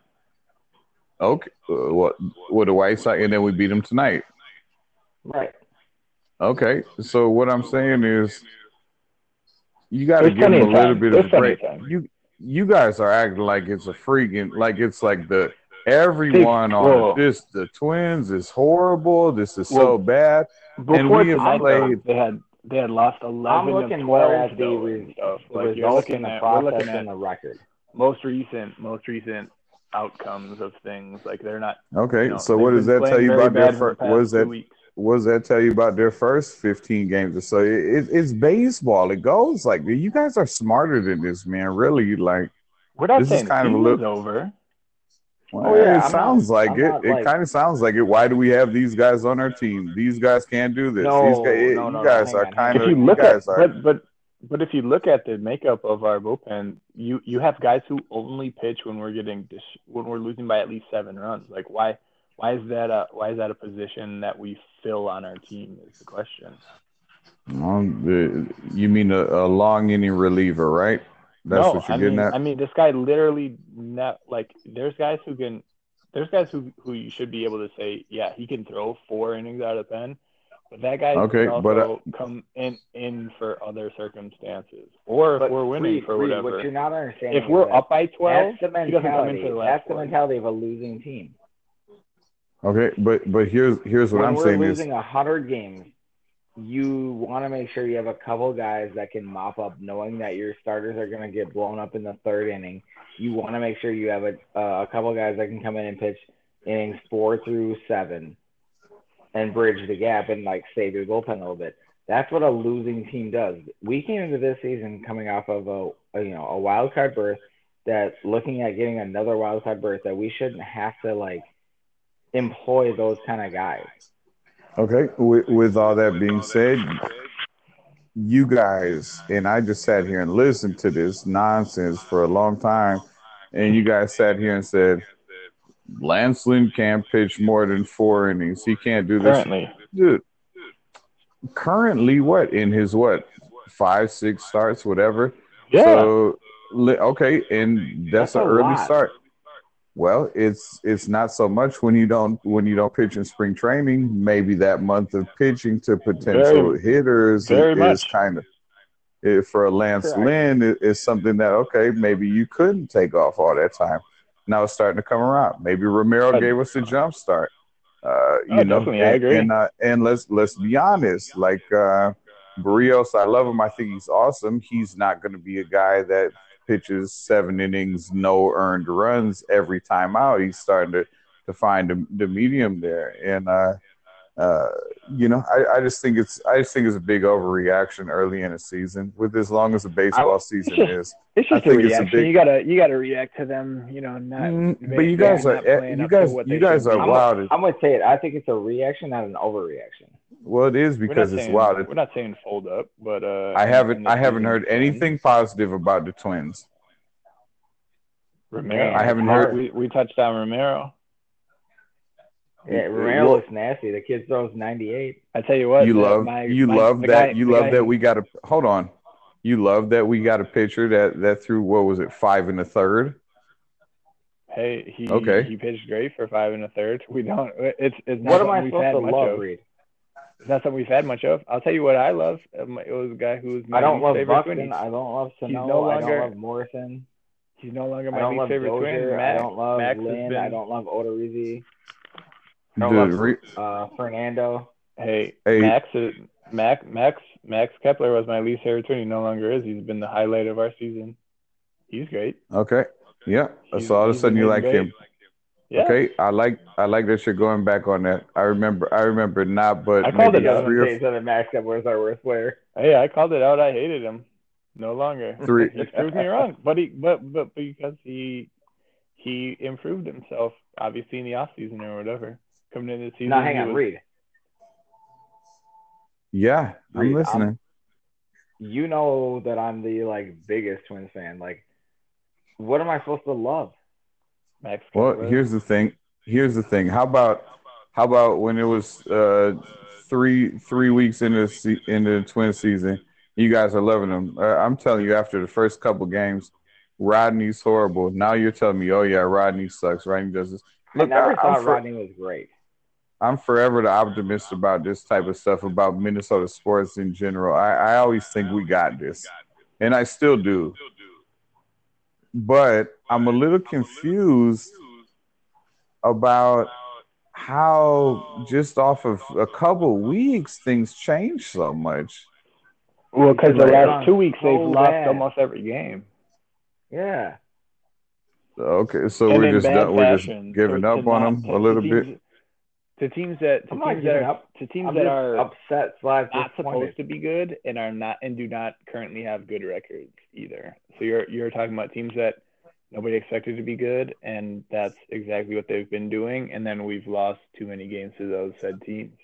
Okay, what the White Sox, and then we beat them tonight. Right. Okay, so what I'm saying is, you got to give them a little bit of a break. You guys are acting like it's a freaking this. The Twins is horrible. This is so bad, and we have played. They had lost 11 of 12. I'm looking more at the results in the process and the record. Most recent outcomes of things. They're not. Okay, so what does that tell you about their first? What does that tell you about their first 15 games or so? It's baseball. It goes you guys are smarter than this, man. Really, we're not saying it's over. Well, it sounds like it. It kind of sounds like it. Why do we have these guys on our team? These guys can't do this. But if you look at the makeup of our bullpen, you have guys who only pitch when we're when we're losing by at least 7 runs. Why is that a position that we fill on our team is the question. You mean a long inning reliever, right? That's what you're getting at. I mean, this guy literally there's guys who can. There's guys who you should be able to say, yeah, he can throw 4 innings out of the pen, but that guy can also come in for other circumstances, or if we're winning for whatever. What you're not understanding, if we're up by 12, that's the mentality. Of a losing team. Okay, but here's what I'm saying is, when we're losing 100 games, you want to make sure you have a couple guys that can mop up, knowing that your starters are going to get blown up in the 3rd inning. You want to make sure you have a couple guys that can come in and pitch innings 4 through 7 and bridge the gap and save your bullpen a little bit. That's what a losing team does. We came into this season coming off of a wild card berth, that looking at getting another wild card berth, that we shouldn't have to like employ those kind of guys. Okay. With all that being said, you guys and I just sat here and listened to this nonsense for a long time, and you guys sat here and said, Lance Lynn can't pitch more than 4 innings. He can't do this. Currently. Dude. Currently, what in his 5-6 starts, whatever. Yeah. So, okay, and that's an early start. Well, it's not so much when you don't pitch in spring training. Maybe that month of pitching to potential hitters is kind of for a Lance Lynn is something that maybe you couldn't take off all that time. Now it's starting to come around. Maybe Romero gave us a jump start. I agree. And let's be honest. Like Barrios, I love him. I think he's awesome. He's not going to be a guy that pitches 7 innings, no earned runs every time out. He's starting to find the medium there. And I just think it's a big overreaction early in the season. With as long as the baseball season is, it's just a reaction. You gotta react to them, But you guys are wild. I'm gonna say it. I think it's a reaction, not an overreaction. Well, it is because it's wild. We're not saying fold up, but I haven't heard anything positive about the Twins. Romero, I haven't heard. We touched on Romero. Yeah, Romero looks nasty. The kid throws 98. I tell you what, You love that we got a pitcher that threw 5 1/3. Hey, he pitched great for 5 1/3. We don't. It's not something we've had much of. It's not something we've had much of. I'll tell you what I love. It was a guy who was my favorite Buxton. Twinnies. I don't love Sano. I don't love Morrison. He's no longer my favorite Twin. I don't love Lynn. I don't love Odorizzi. Fernando. Hey. Max Kepler was my least favorite twin. He no longer is. He's been the highlight of our season. He's great. Okay. Yeah. So all of a sudden you like him. Yeah. Okay. I like that you're going back on that. I remember not, but I called it out. Max Kepler is our worst player. Hey, I called it out. I hated him. No longer. He proved me wrong, but because he improved himself, obviously, in the off season or whatever. Coming into the season. Now, hang on, Reed. Yeah, I'm listening. You know that I'm the biggest Twins fan. Like, what am I supposed to love? Max Kepler. Well, here's the thing. How about when it was three weeks into the Twins season, you guys are loving them. I'm telling you, after the first couple games, Rodney's horrible. Now you're telling me, oh yeah, Rodney sucks. Rodney does this. Look, I thought Rodney was great. I'm forever the optimist about this type of stuff, about Minnesota sports in general. I always think we got this, and I still do. But I'm a little confused about how just off of a couple weeks things change so much. Well, because the last 2 weeks they've lost almost every game. Yeah. Okay, so we're just giving up on them a little bit. To teams that are upset, not supposed to be good and are not and do not currently have good records either. So you're talking about teams that nobody expected to be good, and that's exactly what they've been doing. And then we've lost too many games to those said teams.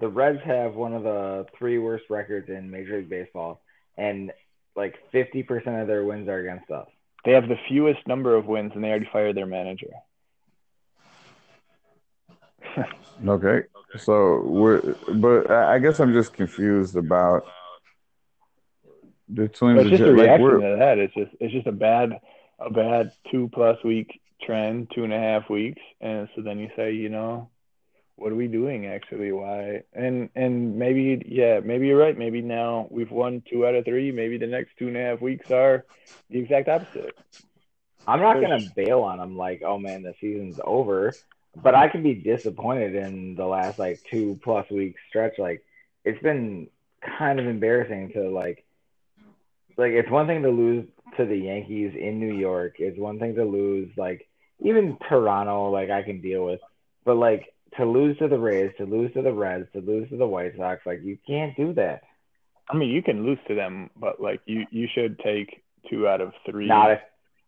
The Reds have one of the 3 worst records in Major League Baseball, and 50% of their wins are against us. They have the fewest number of wins, and they already fired their manager. Okay, so but I guess I'm just confused about the Twins. But it's just a reaction to that. It's just a bad 2+ week trend, 2.5 weeks, and so then you say, what are we doing actually? Why? And maybe you're right. Maybe now we've won 2 out of 3. Maybe the next 2.5 weeks are the exact opposite. I'm not going to bail on them like, oh man, the season's over. But I can be disappointed in the last 2+ week stretch. It's been kind of embarrassing to it's one thing to lose to the Yankees in New York. It's one thing to lose even Toronto. I can deal with, but to lose to the Rays, to lose to the Reds, to lose to the White Sox. Like, you can't do that. I mean, you can lose to them, but like you should take 2 out of 3.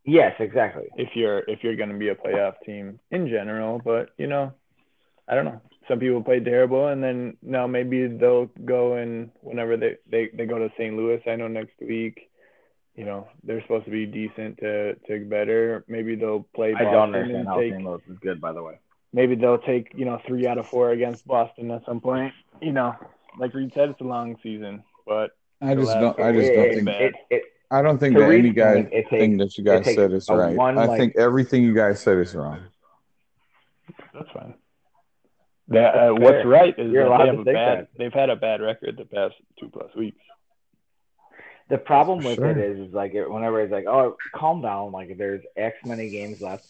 Yes, exactly. If you're going to be a playoff team in general, but you know, I don't know. Some people play terrible, and then now maybe they'll go and whenever they go to St. Louis, I know next week, you know, they're supposed to be decent to better. Maybe they'll play Boston. I don't understand how St. Louis is good, by the way. Maybe they'll take, you know, 3 out of 4 against Boston at some point. You know, like Reed said, it's a long season, but I don't think that you guys said is right. I think everything you guys said is wrong. That's fine. What's right is that they've had a bad record the past 2+ weeks. The problem with it is whenever it's like, oh, calm down, like there's X many games left.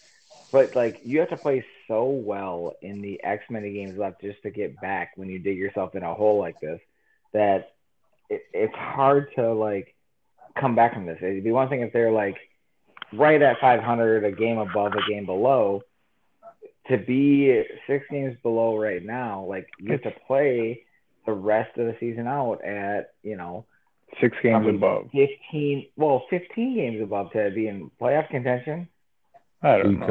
But like you have to play so well in the X many games left just to get back when you dig yourself in a hole like this that it's hard to like come back from this. It'd be one thing if they're like right at 500, a game above, a game below. To be 6 games below right now, like you have to play the rest of the season out at, you know, 6 games above. 15 games above to be in playoff contention. I don't know.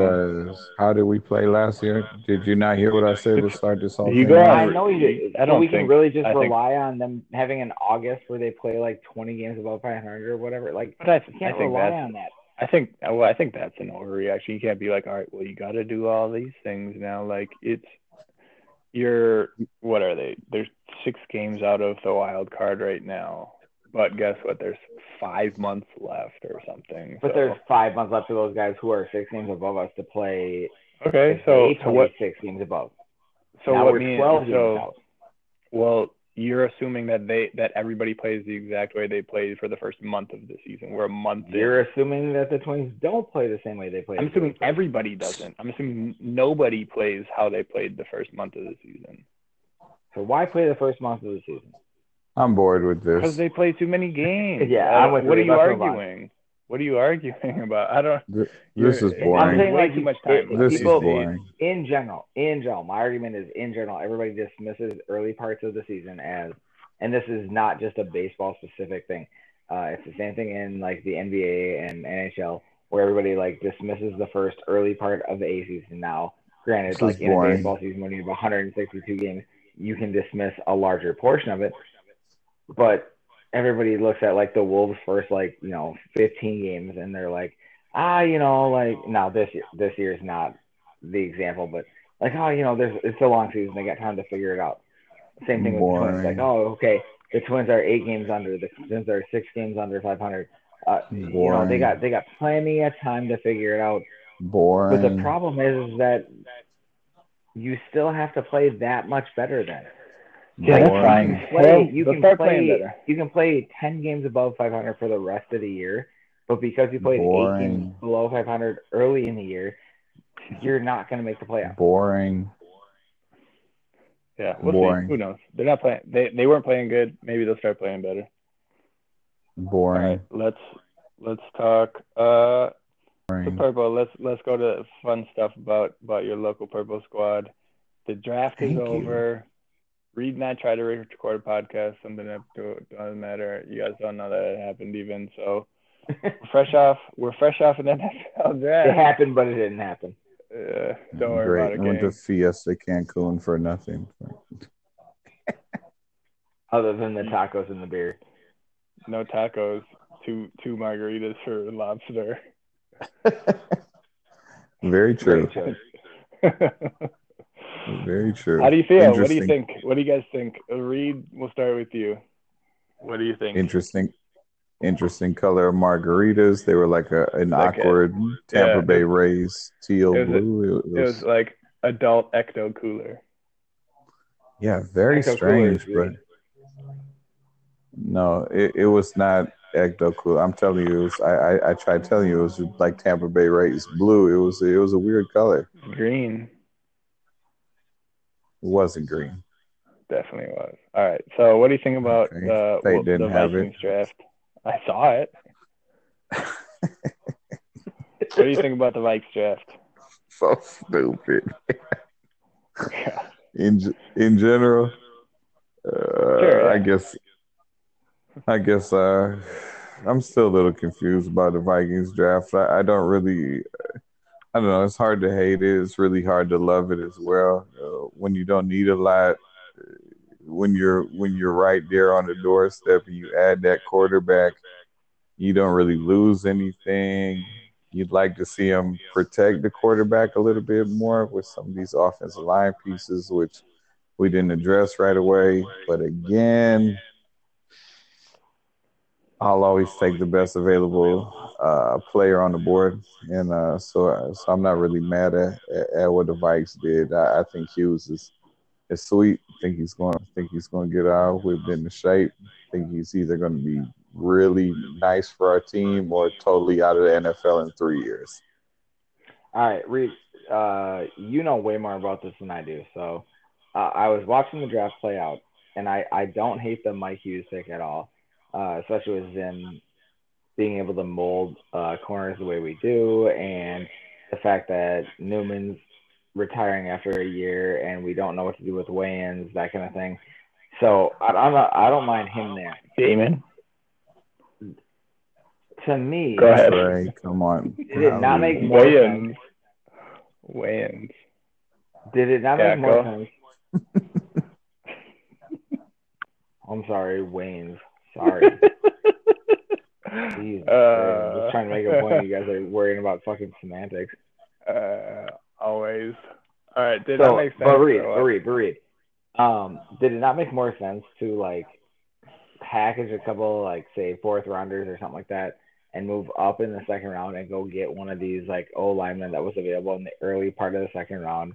Because how did we play last year? Did you not hear what I said to start this off? I know you did. I don't think we can really rely on them having an August where they play like 20 games above 500 or whatever. Like, but I can't rely on that. I think that's an overreaction. You can't be like, all right, well, you got to do all these things now. Like, what are they? There's 6 games out of the wild card right now. But guess what? There's 5 months left or something. But there's 5 months left for those guys who are 6 games above us to play. Okay, so what? 6 games above. So now we're 12 games out. Well, you're assuming that everybody plays the exact way they played for the first month of the season. We're a month. You're assuming that the Twins don't play the same way they played. I'm assuming everybody doesn't. I'm assuming nobody plays how they played the first month of the season. So why play the first month of the season? I'm bored with this. Because they play too many games. Yeah. What are you arguing about? I don't. This is boring. I'm saying like too much time. This is boring. In general, my argument is in general, everybody dismisses early parts of the season as, and this is not just a baseball specific thing. It's the same thing in like the NBA and NHL where everybody like dismisses the first early part of the A season. Now, granted, this like in a baseball season when you have 162 games, you can dismiss a larger portion of it. But everybody looks at, like, the Wolves' first, like, you know, 15 games, and they're like, you know, like, now this year is not the example, but, like, you know, it's a long season. They got time to figure it out. Same thing with the Twins. Like, okay, the Twins are 8 games under. The Twins are 6 games under 500. You know, they got plenty of time to figure it out. Boring. But the problem is that you still have to play that much better then. Yeah, that's fine. You can play 10 games above 500 for the rest of the year, but because you played 8 games below 500 early in the year, you're not going to make the playoffs. Boring. Yeah, we'll see. Who knows? They're not playing. They weren't playing good. Maybe they'll start playing better. Boring. All right, let's talk. The purple. Let's go to fun stuff about your local purple squad. The draft is over. Reed and I tried to record a podcast, something that doesn't matter. You guys don't know that it happened even. So we're fresh off an NFL draft. It happened, but it didn't happen. Don't worry about it. I went to Fiesta Cancun for nothing. Other than the tacos and the beer. No tacos. Two margaritas for lobster. Very true. Very true. Very true. How do you feel? What do you think? What do you guys think? Reed, we'll start with you. What do you think? Interesting color of margaritas. They were like an awkward Tampa Bay Rays teal blue. It was like adult Ecto Cooler. Yeah, very strange, but no, it was not Ecto Cooler. I'm telling you, I tried telling you it was like Tampa Bay Rays blue. It was a weird color. Green. It wasn't green. Definitely was. All right. So, what do you think about the Vikings draft? I saw it. What do you think about the Vikes draft? So stupid. Yeah. in general, sure, yeah. I guess I'm still a little confused by the Vikings draft. I don't really, I don't know. It's hard to hate it. It's really hard to love it as well. When you don't need a lot, when you're right there on the doorstep, and you add that quarterback, you don't really lose anything. You'd like to see him protect the quarterback a little bit more with some of these offensive line pieces, which we didn't address right away. But again, I'll always take the best available player on the board. And so I'm not really mad at what the Vikes did. I think Hughes is sweet. I think he's going to get out, whipped into shape. I think he's either going to be really nice for our team or totally out of the NFL in 3 years. All right, Reed, you know way more about this than I do. So I was watching the draft play out, and I don't hate the Mike Hughes pick at all. Especially with him being able to mold corners the way we do, and the fact that Newman's retiring after a year and we don't know what to do with weigh-ins, that kind of thing. So I don't mind him there. Damon? To me, go ahead. Right, come on. Did it not make more sense? Weigh-ins. Did it not make more sense? I'm sorry, weigh-ins. Sorry. Jeez, I'm just trying to make a point. You guys are worrying about fucking semantics. Always. All right. Did that make sense? But read. Did it not make more sense to like package a couple, like say fourth rounders or something like that, and move up in the second round and go get one of these like O linemen that was available in the early part of the second round?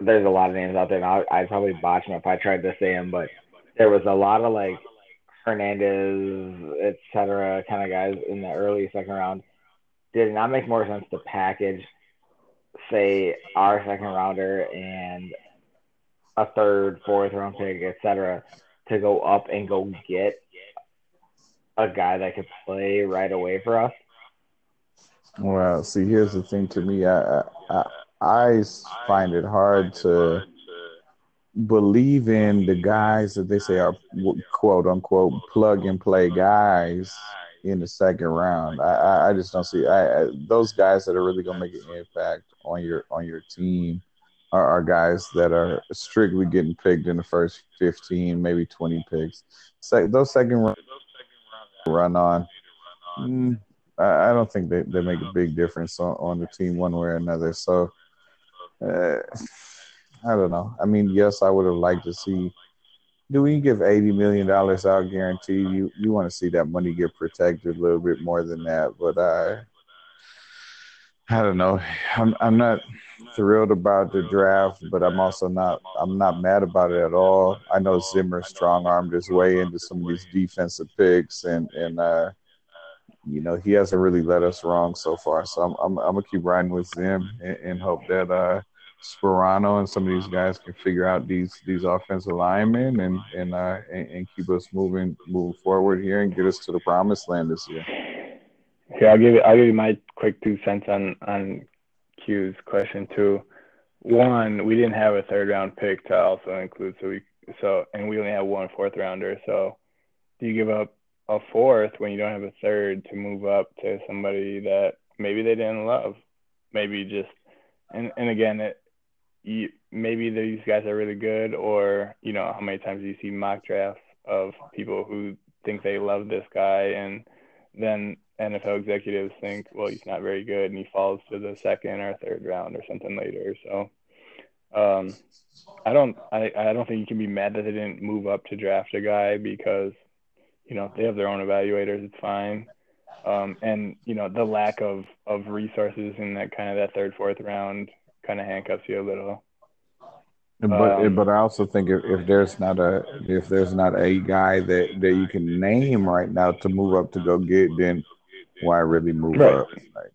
There's a lot of names out there, and I'd probably botch them if I tried to say them, but. There was a lot of, like, Hernandez, et cetera, kind of guys in the early second round. Did it not make more sense to package, say, our second rounder and a third, fourth round pick, et cetera, to go up and go get a guy that could play right away for us? Well, see, here's the thing to me. I find it hard to believe in the guys that they say are quote unquote plug and play guys in the second round. I just don't see those guys that are really gonna make an impact on your team are guys that are strictly getting picked in the first 15, maybe 20 picks. So those second round run on. I don't think they make a big difference on the team one way or another. So. I don't know. I mean, yes, I would have liked to see. Do we give $80 million out guaranteed? You want to see that money get protected a little bit more than that, but I don't know. I'm not thrilled about the draft, but I'm also not mad about it at all. I know Zimmer strong-armed his way into some of these defensive picks, and you know he hasn't really led us wrong so far. So I'm gonna keep riding with Zim and hope that Sperano and some of these guys can figure out these offensive linemen and keep us moving forward here and get us to the promised land this year. Okay, I'll give you my quick 2 cents on Q's question too. One, we didn't have a third round pick to also include, so we only have 1 fourth rounder. So do you give up a fourth when you don't have a third to move up to somebody that maybe they didn't love, maybe just and again it. Maybe these guys are really good, or you know how many times you see mock drafts of people who think they love this guy, and then NFL executives think, well, he's not very good, and he falls to the second or third round or something later. So, I don't think you can be mad that they didn't move up to draft a guy because you know they have their own evaluators. It's fine, and you know the lack of resources in that kind of that third, fourth round. Kind of handcuffs you a little, but I also think if there's not a guy that you can name right now to move up to go get, then why really move up? Like,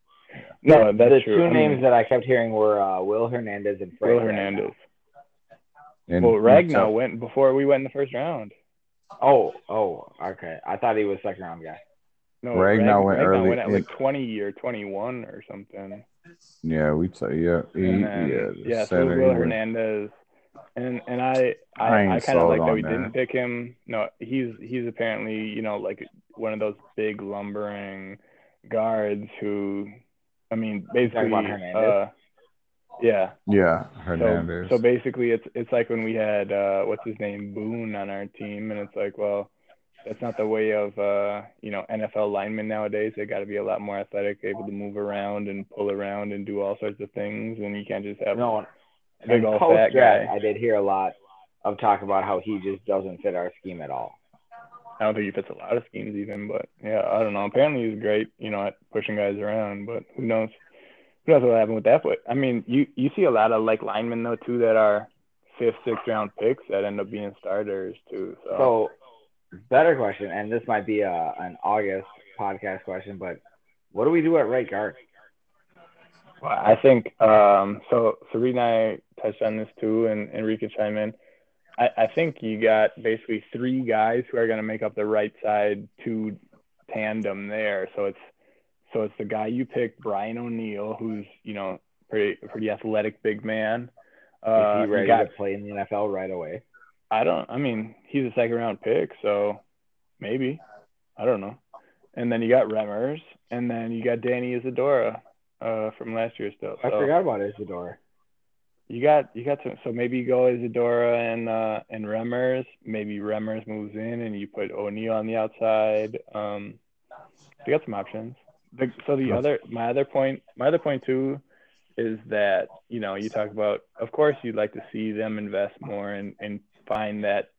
yeah. No, that's true. Two names that I kept hearing were Will Hernandez and Frank. Will Hernandez. And well, Ragnar went before we went in the first round. Oh, okay. I thought he was second round guy. No, Ragnar went early. Ragnar went at like 20 or 21 or something. Yeah, we say Julio Hernandez, and I kind of like that we didn't pick him. No, he's apparently like one of those big lumbering guards who, basically. Yeah, Hernandez. So basically, it's like when we had Boone on our team, and it's like, well, that's not the way of NFL linemen nowadays. They got to be a lot more athletic, able to move around and pull around and do all sorts of things, and you can't just have a big old fat guy. I did hear a lot of talk about how he just doesn't fit our scheme at all. I don't think he fits a lot of schemes even, but yeah, I don't know. Apparently, he's great, at pushing guys around, but who knows? Who knows what happened with that foot? You see a lot of linemen though too that are 5th, 6th round picks that end up being starters too. So better question, and this might be an August podcast question, but what do we do at right guard? Well, I think so. Serena and I touched on this too, and Enrique chime in. I think you got basically 3 guys who are going to make up the right side 2 tandem there. So it's the guy you picked, Brian O'Neal, who's, pretty athletic big man. Is he ready to play in the NFL right away? He's a 2nd-round pick, so maybe. I don't know. And then you got Remmers, and then you got Danny Isadora from last year still. I forgot about Isadora. You got some, so maybe you go Isadora and Remmers. Maybe Remmers moves in and you put O'Neal on the outside. You got some options. My other point too, is that you talk about. Of course, you'd like to see them invest more and find that,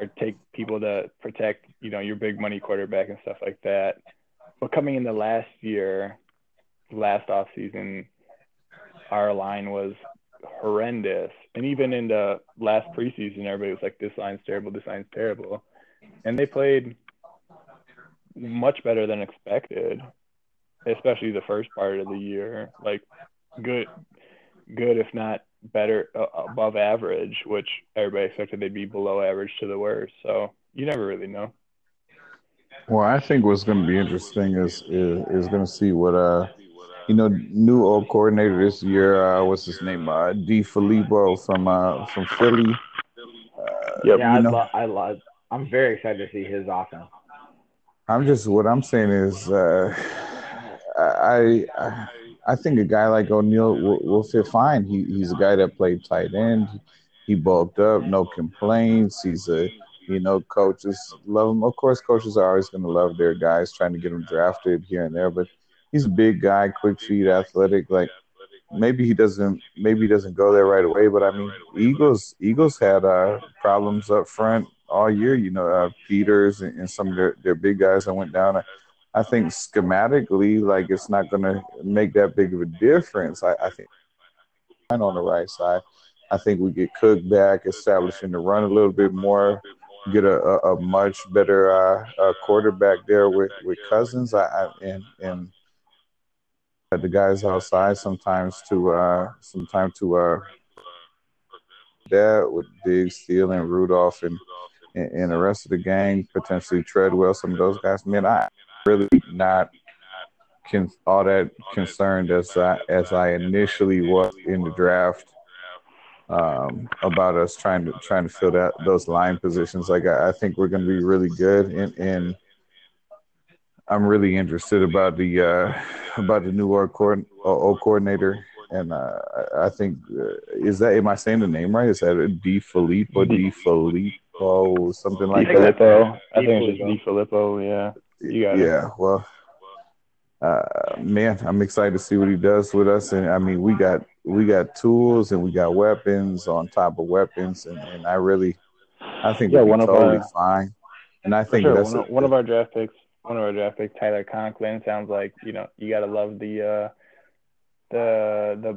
or take people to protect your big money quarterback and stuff like that. But coming into last off season, our line was horrendous, and even in the last preseason, everybody was like, "This line's terrible. This line's terrible," and they played much better than expected. Especially the first part of the year, like good if not better, above average, which everybody expected they'd be below average to the worst. So you never really know. Well, I think what's going to be interesting is going to see what new old coordinator this year. What's his name? DeFilippo from Philly. I'm very excited to see his offense. What I'm saying is. I think a guy like O'Neal will fit fine. He's a guy that played tight end. He bulked up, no complaints. He's coaches love him. Of course, coaches are always going to love their guys, trying to get them drafted here and there. But he's a big guy, quick feet, athletic. Like maybe he doesn't go there right away. But Eagles had problems up front all year. Peters and some of their big guys that went down. I think schematically, it's not going to make that big of a difference. I think on the right side, I think we get Cook back, establishing the run a little bit more, get a much better quarterback there with Cousins and the guys outside sometimes to that with Diggs, Steele, and Rudolph and the rest of the gang, potentially Treadwell, some of those guys. Man, I really not all that concerned as I initially was in the draft about us trying to fill those line positions. I think we're going to be really good, and I'm really interested about the new old coordinator. And I think am I saying the name right? Is that DeFilippo, something like that? I think it's DeFilippo. Yeah. Man, I'm excited to see what he does with us. And we got tools and we got weapons on top of weapons, and I think we're totally fine. And I think one of our draft picks, Tyler Conklin, sounds like you gotta love the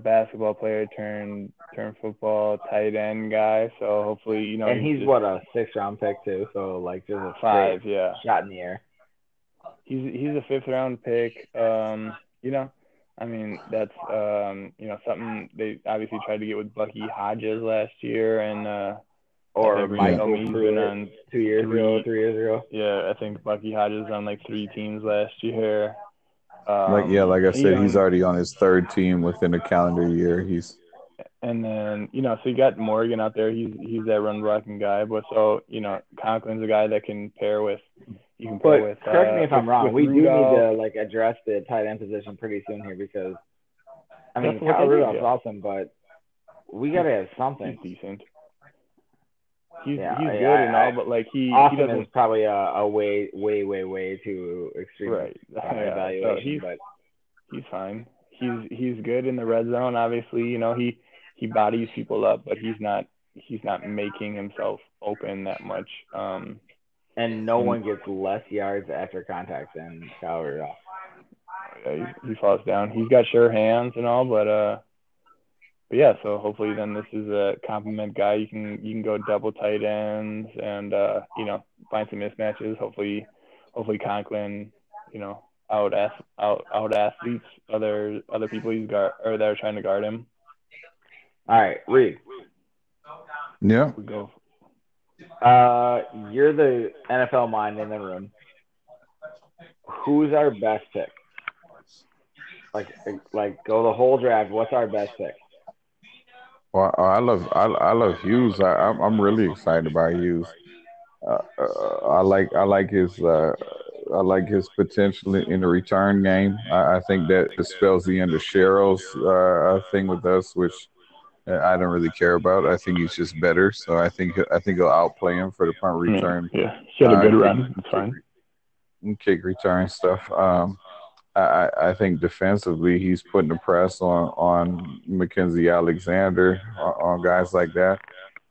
basketball player turned football tight end guy. So hopefully and he's what a 6th-round pick too. So just a 5, shot in the air. He's a 5th-round pick. That's something they obviously tried to get with Bucky Hodges last year, and or Michael Green on 3 years ago. Yeah, I think Bucky Hodges on 3 teams last year. Like I said, he's already on his third team within a calendar year. And then, so you got Morgan out there. He's that run blocking guy. But so, Conklin's a guy that can pair with. Correct me if I'm wrong. We do need to address the tight end position pretty soon here because Kyle Rudolph's awesome, but we gotta have something. He's decent. He's good and all, but he awesome he is probably a way too extreme evaluation. So he's fine. He's good in the red zone. Obviously, he bodies people up, but he's not making himself open that much. And no one gets less yards after contact than Kyle Rudolph. Yeah, he falls down. He's got sure hands and all, but yeah. So hopefully, then this is a compliment guy. You can go double tight ends and find some mismatches. Hopefully Conklin, out athletes other people he's guard or that are trying to guard him. All right, Reed. Yeah. We go. You're the NFL mind in the room. Who's our best pick? Go the whole draft. What's our best pick? Well, I love Hughes. I'm really excited about Hughes. I like his potential in the return game. I think that dispels the end of Cheryl's thing with us, which I don't really care about. I think he's just better. So I think he'll outplay him for the punt return. Yeah, she had a good run. It's fine. Kick return stuff. I think defensively he's putting the press on Mackenzie Alexander, on guys like that,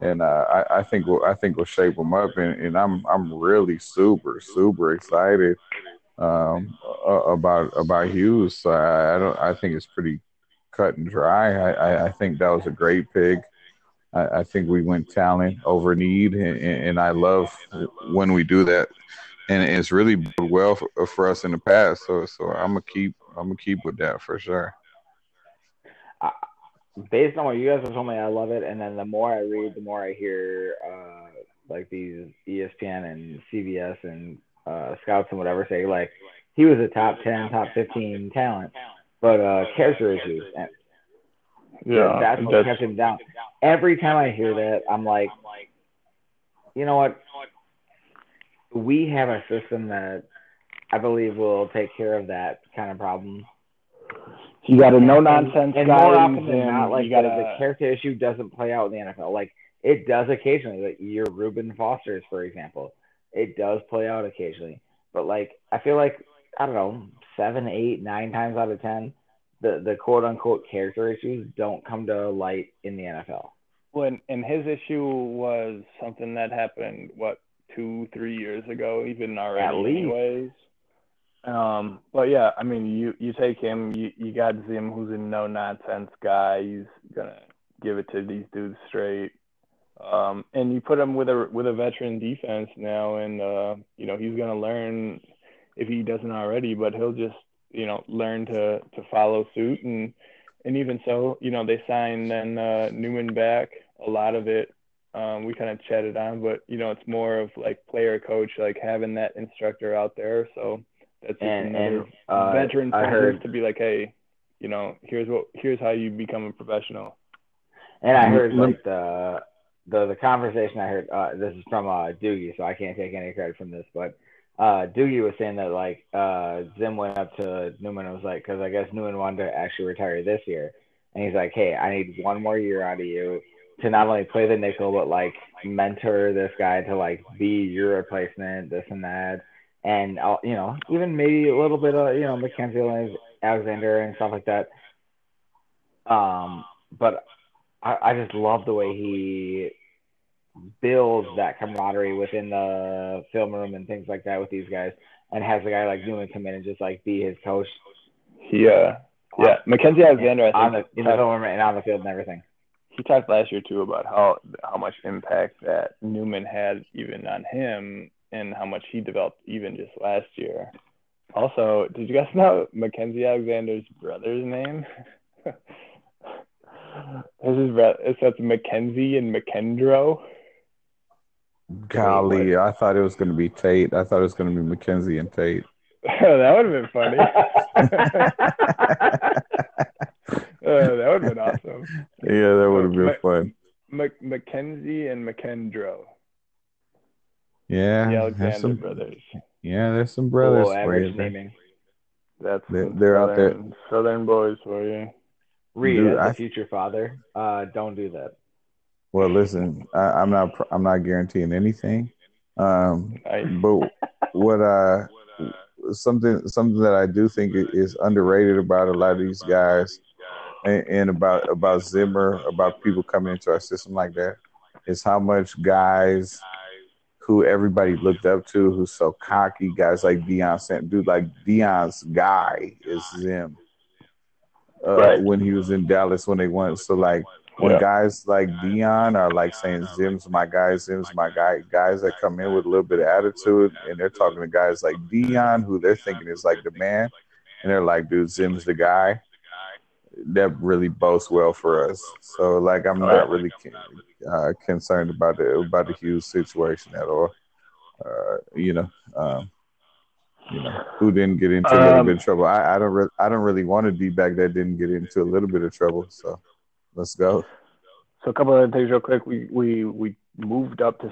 and I think we'll shape him up. And I'm really super excited about Hughes. So I think it's pretty cut and dry. I think that was a great pick. I think we went talent over need, and I love when we do that. And it's really been well for us in the past, so I'm gonna keep with that for sure. Based on what you guys have told me, I love it. And then the more I read, the more I hear these ESPN and CBS and scouts and whatever say he was a top 10, top 15 talent, but character issues. And that's what kept him down. Every time I hear that, I'm like, you know what? We have a system that I believe will take care of that kind of problem. You got a no-nonsense guy. And more often than not, the character issue doesn't play out in the NFL. It does occasionally. Your Reuben Fosters, for example. It does play out occasionally. But, I feel I don't know, 7, 8, 9 times out of 10, the quote-unquote character issues don't come to light in the NFL. Well, and his issue was something that happened, 2-3 years ago, even already, anyways. But yeah, you take him, you got Zim, who's a no nonsense guy. He's gonna give it to these dudes straight. And you put him with a veteran defense now, and he's gonna learn, if he doesn't already, but he'll just learn to follow suit. And even so, they signed then Newman back. A lot of it. We kind of chatted on, but it's more of player coach, having that instructor out there. So that's another veteran presence to be hey, here's how you become a professional. And I heard the conversation I heard. This is from Doogie, so I can't take any credit from this, but Doogie was saying that Zim went up to Newman and was because I guess Newman wanted to actually retire this year, and he's like, hey, I need one more year out of you. To not only play the nickel, but mentor this guy to be your replacement, this and that, and even maybe a little bit of Mackenzie Alexander and stuff like that. But I just love the way he builds that camaraderie within the film room and things like that with these guys, and has a guy like Newman come in and just be his coach. Yeah, Mackenzie Alexander, I think, in the film room and on the field and everything. He talked last year, too, about how much impact that Newman had even on him and how much he developed even just last year. Also, did you guys know Mackenzie Alexander's brother's name? It's Mackenzie and McKendro. Golly, I thought it was going to be Tate. I thought it was going to be Mackenzie and Tate. That would have been funny. That would have been awesome. Yeah, that would have been fun. Mackenzie and McKendro. Yeah. The Alexander brothers. Yeah, there's some brothers for you. That's they're out there. Southern boys for you. Reed, dude, as a future father, don't do that. Well, listen, I'm not guaranteeing anything. But what something that I do think is underrated about a lot of these guys, and about Zimmer, about people coming into our system like that, is how much guys who everybody looked up to, who's so cocky, guys like Deion Sanders, dude, like Deion's guy is Zim. Right. When he was in Dallas, when they won, so like. When guys like Deion are like saying Zim's my guy, guys that come in with a little bit of attitude and they're talking to guys like Deion who they're thinking is like the man, and they're like, dude, Zim's the guy. That really bodes well for us. So like, I'm not really concerned about the Hughes situation at all. Who didn't get into a little bit of trouble. I don't really want to D-back that didn't get into a little bit of trouble. So. Let's go. So a couple of other things real quick. We moved up to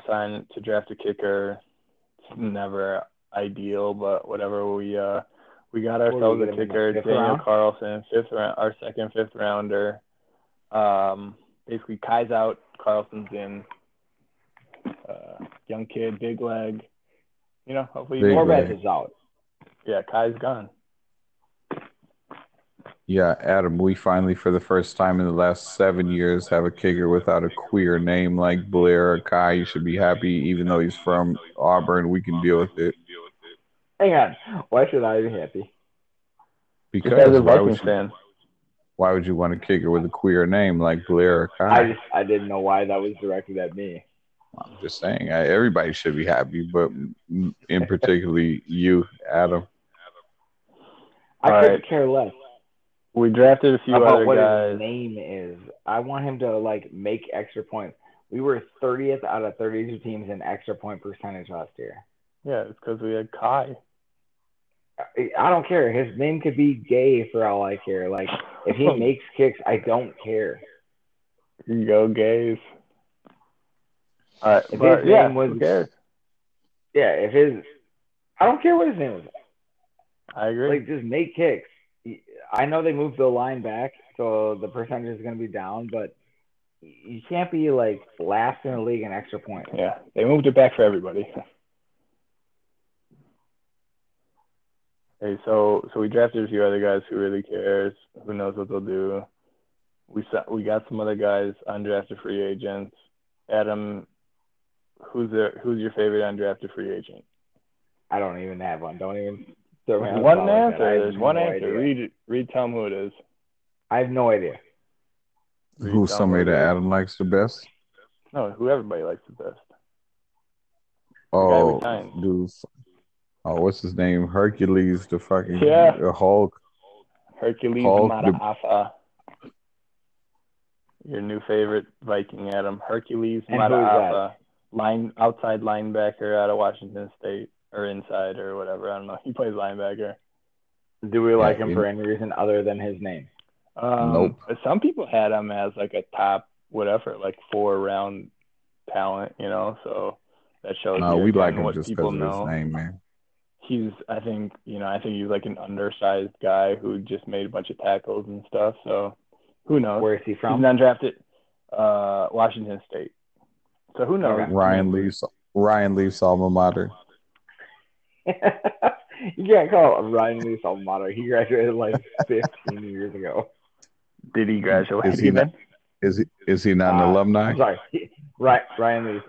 draft a kicker. It's never ideal, but whatever. We got ourselves a kicker, Daniel Carlson, our second fifth rounder. Basically, Kai's out, Carlson's in. Young kid, big leg. You know, hopefully Torres is out. Yeah, Kai's gone. Yeah, Adam, we finally, for the first time in the last 7 years, have a kicker without a queer name like Blair or Kai. You should be happy, even though he's from Auburn. We can deal with it. Hang on. Why should I be happy? Because why would you want a kicker with a queer name like Blair or Kai? I didn't know why that was directed at me. I'm just saying, everybody should be happy, but in particularly you, Adam. I couldn't care less. We drafted a few other guys. About what his name is. I want him to, like, make extra points. We were 30th out of 32 teams in extra point percentage last year. Yeah, it's because we had Kai. I don't care. His name could be gay for all I care. Like, if he makes kicks, I don't care. Here you go, gays. All right. If his name was... I don't care what his name was. I agree. Like, just make kicks. I know they moved the line back, so the percentage is going to be down, but you can't be, like, last in the league in extra points. Yeah, they moved it back for everybody. Hey, so we drafted a few other guys who really cares, who knows what they'll do. We got some other guys, undrafted free agents. Adam, who's your favorite undrafted free agent? I don't even have one. Don't even... One answer. There's one answer. Reed, tell him who it is. I have no idea. Who's somebody that Adam likes the best? No, who everybody likes the best. Oh, dude. Oh, what's his name? Hercules, the fucking Hulk. Hercules Mataafa. Your new favorite Viking, Adam. Hercules Mataafa, outside linebacker out of Washington State. Or inside or whatever. I don't know. He plays linebacker. Do we like him for any reason other than his name? Nope. Some people had him as like a top whatever, like 4-round talent, you know, so that shows we like him just because of his name, man. He's I think he's like an undersized guy who just made a bunch of tackles and stuff, so who knows? Where is he from? He's an undrafted Washington State. So who knows? Okay. Ryan Leaf's alma mater. You can't call Ryan Leaf's alma mater. He graduated like 15 years ago. Did he graduate? Is he not an alumni? I'm sorry, right, Ryan Leaf.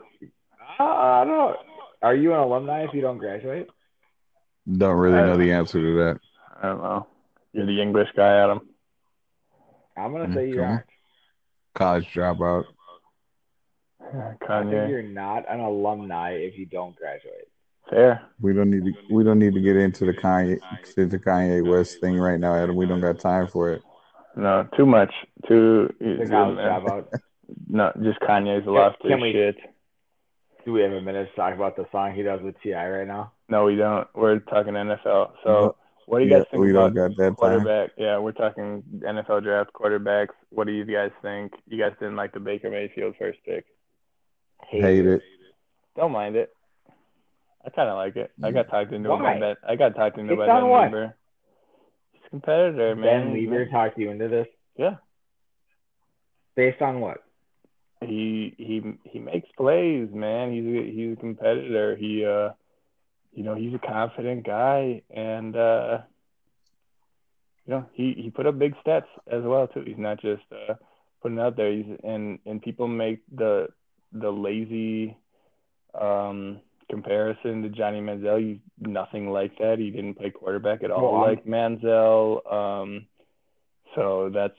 I don't know. Are you an alumni if you don't graduate? Don't really know the answer to that. I don't know. You're the English guy, Adam. I'm gonna say you aren't. College dropout. I think you're not an alumni if you don't graduate. Fair. We don't need to get into the Kanye West thing right now, Adam. We don't got time for it. No, too much. No, just Kanye's a lot of shit. Do we have a minute to talk about the song he does with T.I. right now? No, we don't. We're talking NFL. So what do you guys think about quarterback? Yeah, we're talking NFL draft quarterbacks. What do you guys think? You guys didn't like the Baker Mayfield first pick. Hate it. Don't mind it. I kind of like it. I got talked into it. I got talked into by Ben Weaver. He's a competitor, man. Ben Weaver talked you into this? Yeah. Based on what? He makes plays, man. He's a competitor. He's a confident guy, and he put up big stats as well too. He's not just putting it out there. And people make the lazy comparison to Johnny Manziel. He's nothing like that. He didn't play quarterback at all like Manziel. So that's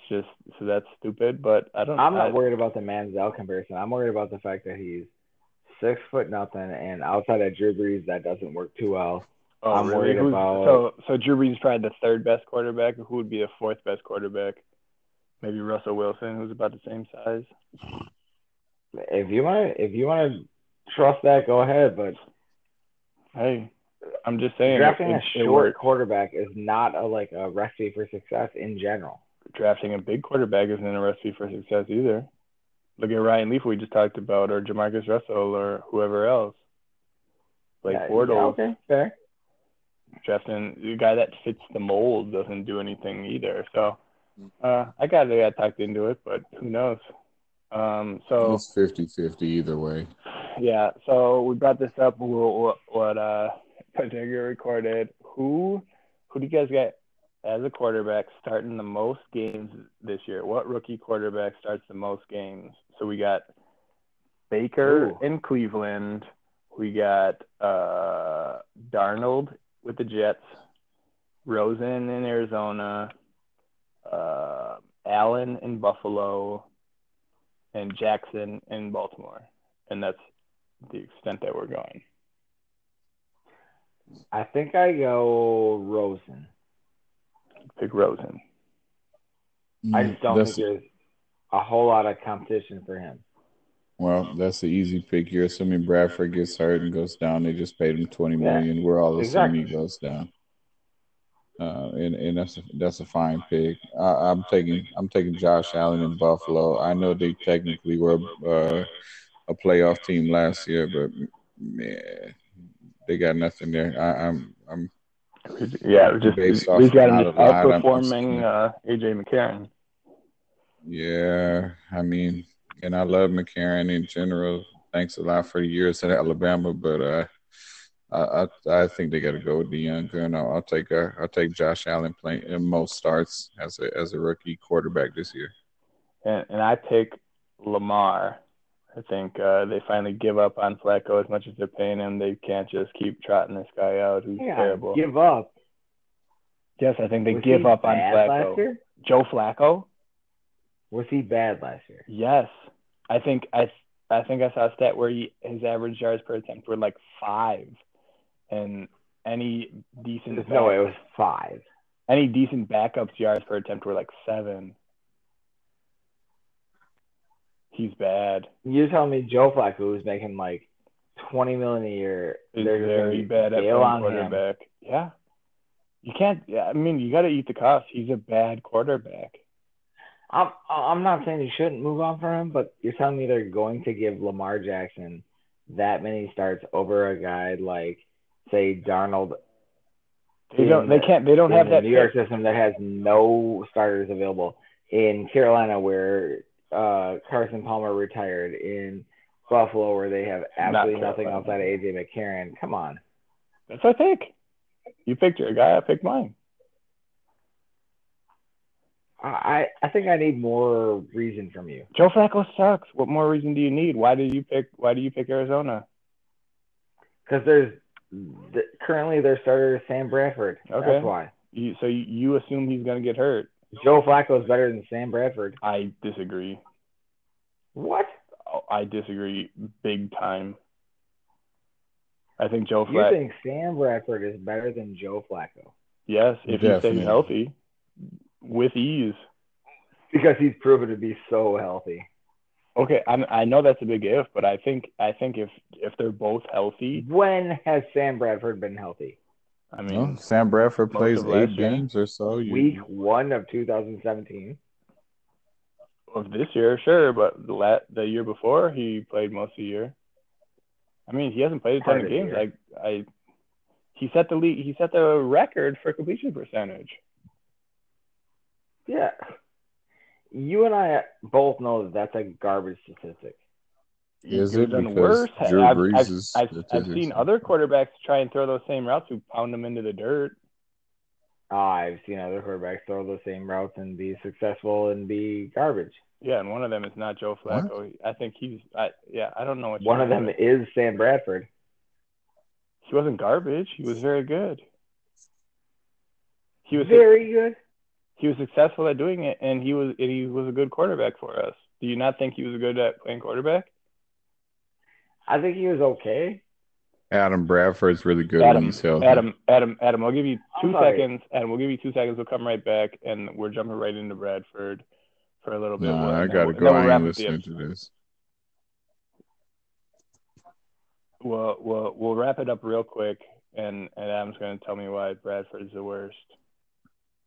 stupid. But I'm not worried about the Manziel comparison. I'm worried about the fact that he's 6'0" and outside of Drew Brees, that doesn't work too well. Oh, I'm really? Worried about so Drew Brees is probably the third best quarterback. Who would be the fourth best quarterback? Maybe Russell Wilson, who's about the same size. If you want to trust that, go ahead. But hey, I'm just saying, drafting a short quarterback is not a recipe for success in general. Drafting a big quarterback isn't a recipe for success either. Look at Ryan Leaf, we just talked about, or Jamarcus Russell, or whoever else. Bortles. Yeah, okay, fair. Drafting the guy that fits the mold doesn't do anything either. So I got talked into it, but who knows? It's 50-50 either way. Yeah, so we brought this up. Particular recorded. Who do you guys get as a quarterback starting the most games this year? What rookie quarterback starts the most games? So we got Baker in Cleveland. We got Darnold with the Jets. Rosen in Arizona. Allen in Buffalo. And Jackson in Baltimore. And that's the extent that we're going. I think I go Rosen. Pick Rosen. I just don't think there's a whole lot of competition for him. Well, that's an easy pick. You're assuming Bradford gets hurt and goes down. They just paid him $20 million. We're all assuming he goes down. And that's a fine pick. I'm taking Josh Allen in Buffalo. I know they technically were a playoff team last year, but man, they got nothing there. We've got him outperforming A.J. McCarron. Yeah, I mean, and I love McCarron in general. Thanks a lot for the years at Alabama, but I think they got to go with the young gun. I'll take Josh Allen playing in most starts as a rookie quarterback this year. And I take Lamar. I think they finally give up on Flacco as much as they're paying him. They can't just keep trotting this guy out who's terrible. Give up. Yes, I think they give up on Flacco. Last year? Joe Flacco? Was he bad last year? Yes. I think I saw a stat where his average yards per attempt were like 5. And any decent backup, no, it was 5. Any decent backups yards per attempt were like 7. He's bad. You're telling me Joe Flacco, who's making like $20 million a year, is very bad at quarterback. Yeah, you can't. I mean, you got to eat the cost. He's a bad quarterback. I'm not saying you shouldn't move on from him, but you're telling me they're going to give Lamar Jackson that many starts over a guy like, say, Darnold. They don't have that New York system that has no starters available in Carolina, where Carson Palmer retired, in Buffalo where they have absolutely nothing outside of A.J. McCarron. Come on. That's what I think. You picked your guy, I picked mine. I think I need more reason from you. Joe Flacco sucks. What more reason do you need? Why do you pick Arizona? Because there's currently their starter is Sam Bradford. Okay. That's why. So you assume he's going to get hurt. Joe Flacco is better than Sam Bradford. I disagree. What? Oh, I disagree big time. I think Joe Flacco. You think Sam Bradford is better than Joe Flacco? Yes, if he stays healthy with ease. Because he's proven to be so healthy. Okay, I know that's a big if, but I think if they're both healthy. When has Sam Bradford been healthy? I mean, well, Sam Bradford plays 8 games or so. Week 1 of 2017. Of this year, sure, but the year before, he played most of the year. I mean, he hasn't played a ton of games. He set the league. He set the record for completion percentage. Yeah. You and I both know that's a garbage statistic. Is it because worse? Drew Brees' I've seen other quarterbacks try and throw those same routes who pound them into the dirt. I've seen other quarterbacks throw those same routes and be successful and be garbage. Yeah, and one of them is not Joe Flacco. What? I think he's I don't know what. One of them is Sam Bradford. He wasn't garbage. He was very good. He was very good. He was successful at doing it, and he was a good quarterback for us. Do you not think he was good at playing quarterback? I think he was okay. Adam Bradford's really good when he's healthy. Adam, I'll give you 2 seconds, and we'll give you 2 seconds. We'll come right back, and we're jumping right into Bradford for a little bit. No, I gotta go. I ain't listening to this. We'll wrap it up real quick, and Adam's going to tell me why Bradford's the worst.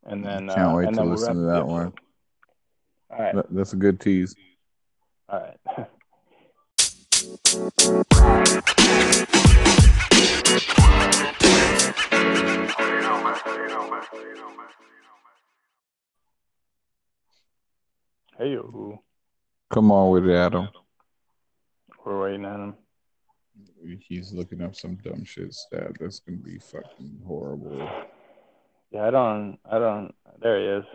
And then can't wait to listen to that one. All right. That's a good tease. All right. Hey, yo. Come on with it, Adam. We're waiting on him. He's looking up some dumb shit stat. That's going to be fucking horrible. Yeah, I don't. There he is.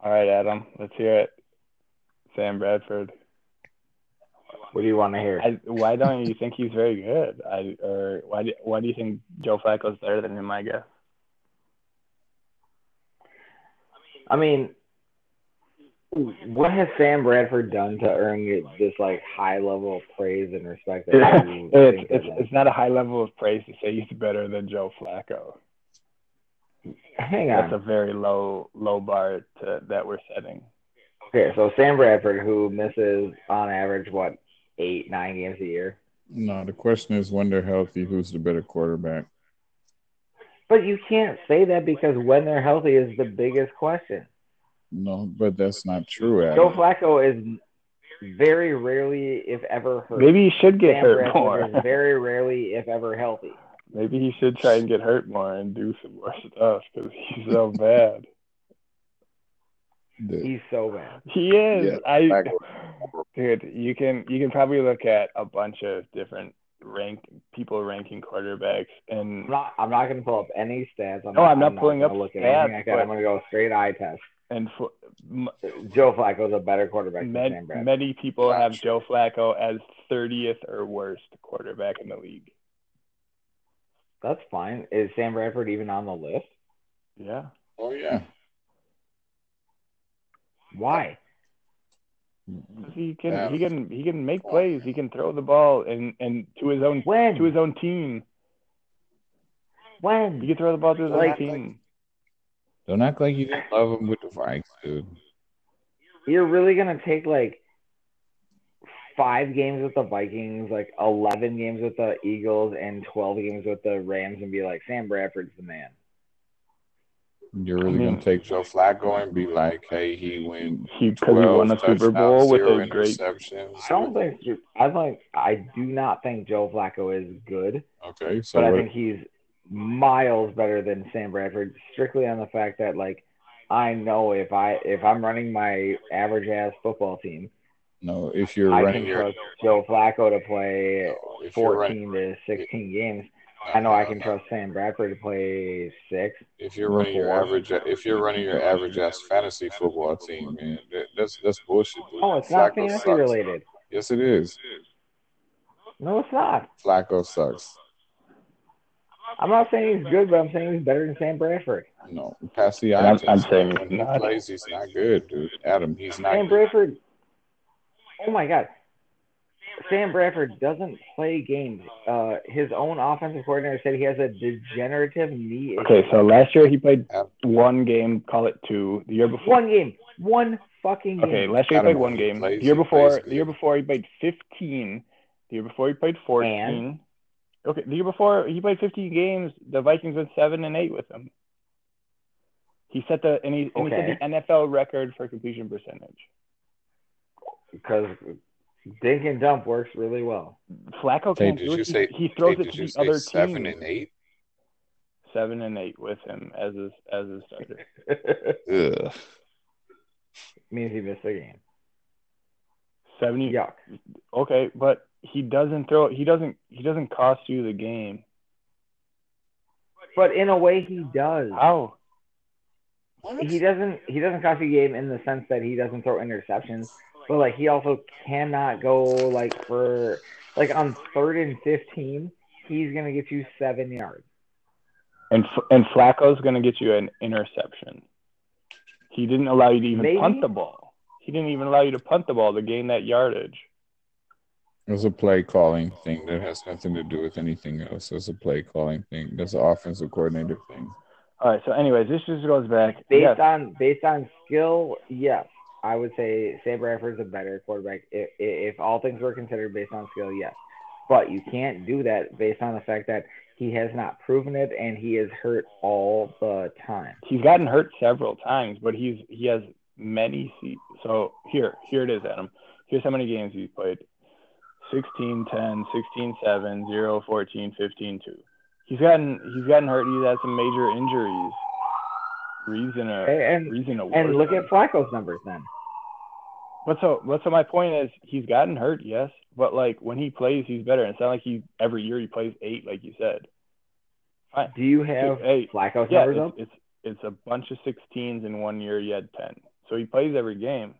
All right, Adam. Let's hear it. Sam Bradford. What do you want to hear? Why don't you think he's very good? Why do you think Joe Flacco's better than him? I guess. I mean, what has Sam Bradford done to earn this like high level of praise and respect? That it's not a high level of praise to say he's better than Joe Flacco. Hang on. That's a very low bar that we're setting. Okay, so Sam Bradford, who misses on average, 8-9 games a year? No, the question is when they're healthy, who's the better quarterback? But you can't say that because when they're healthy is the biggest question. No, but that's not true, Adam. Joe Flacco is very rarely, if ever, hurt. Maybe he should get hurt more. Is very rarely, if ever, healthy. Maybe he should try and get hurt more and do some more stuff because he's so bad. Dude. He's so bad. He is. Yeah, dude, you can probably look at a bunch of different ranking quarterbacks, and I'm not going to pull up any stats. I'm not pulling up stats. I'm going to go straight eye test. And Joe Flacco is a better quarterback than Sam Bradford. Many people have Joe Flacco as 30th or worst quarterback in the league. That's fine. Is Sam Bradford even on the list? Yeah. Oh yeah. Why? He can make plays. He can throw the ball and to his own team. When? He can throw the ball to his own team. Don't act like you didn't love him with the Vikes, dude. You're really gonna take 5 games with the Vikings, 11 games with the Eagles, and 12 games with the Rams, and be like, Sam Bradford's the man. You're really going to take Joe Flacco and be like, hey, he won a Super Bowl with a great. I do not think Joe Flacco is good. Okay, so I think he's miles better than Sam Bradford, strictly on the fact that I know if I'm running my average ass football team. No, if you're running your Joe Flacco to play 14 to 16 games. I know I can trust Sam Bradford to play 6. If you're running your average ass fantasy football team, man, that's bullshit. Dude. Oh, it's not fantasy related. Yes, it is. No, it's not. Flacco sucks. I'm not saying he's good, but I'm saying he's better than Sam Bradford. No, past the eye test. I'm saying when he plays, he's not good, dude. Adam, he's not. Sam Bradford. Oh my God. Sam Bradford doesn't play games. His own offensive coordinator said he has a degenerative knee issue. Okay, so last year he played 1 game, call it 2. The year before. One game. One fucking game. Okay, last year he played one game. The year before he played 15. The year before he played 14. And? Okay, the year before he played 15 gagames, the Vikings went 7-8 with him. He set the NFL record for completion percentage. Because dink and dump works really well. Flacco can't do it. He throws it to the other team. 7-8. 7-8 with him as his starter. Ugh. Means he missed a game. 70. Yuck. Okay, but he doesn't throw. He doesn't cost you the game. But in a way, he does. How? He doesn't cost you the game in the sense that he doesn't throw interceptions. But like he also cannot go like for like on 3rd and 15, he's gonna get you 7 yards. And Flacco's gonna get you an interception. He didn't allow you to even punt the ball. He didn't even allow you to punt the ball to gain that yardage. It was a play calling thing that has nothing to do with anything else. It's a play calling thing. That's an offensive coordinator thing. All right. So, anyways, this just goes back based on skill. Yes, I would say Sam Bradford's a better quarterback if all things were considered based on skill. Yes, but you can't do that based on the fact that he has not proven it, and he is hurt all the time. He's gotten hurt several times, but he has many seats. So here it is, Adam. Here's how many games he's played: 16, 10, 16, 7, 0, 14, 15, 2. He's gotten hurt. He's had some major injuries. And look at Flacco's numbers then. But so my point is he's gotten hurt, yes, but like when he plays, he's better. And it's not like every year he plays 8, like you said. Fine. Do you have Flacco's numbers up? It's a bunch of 16s in one year. He had 10, so he plays every game.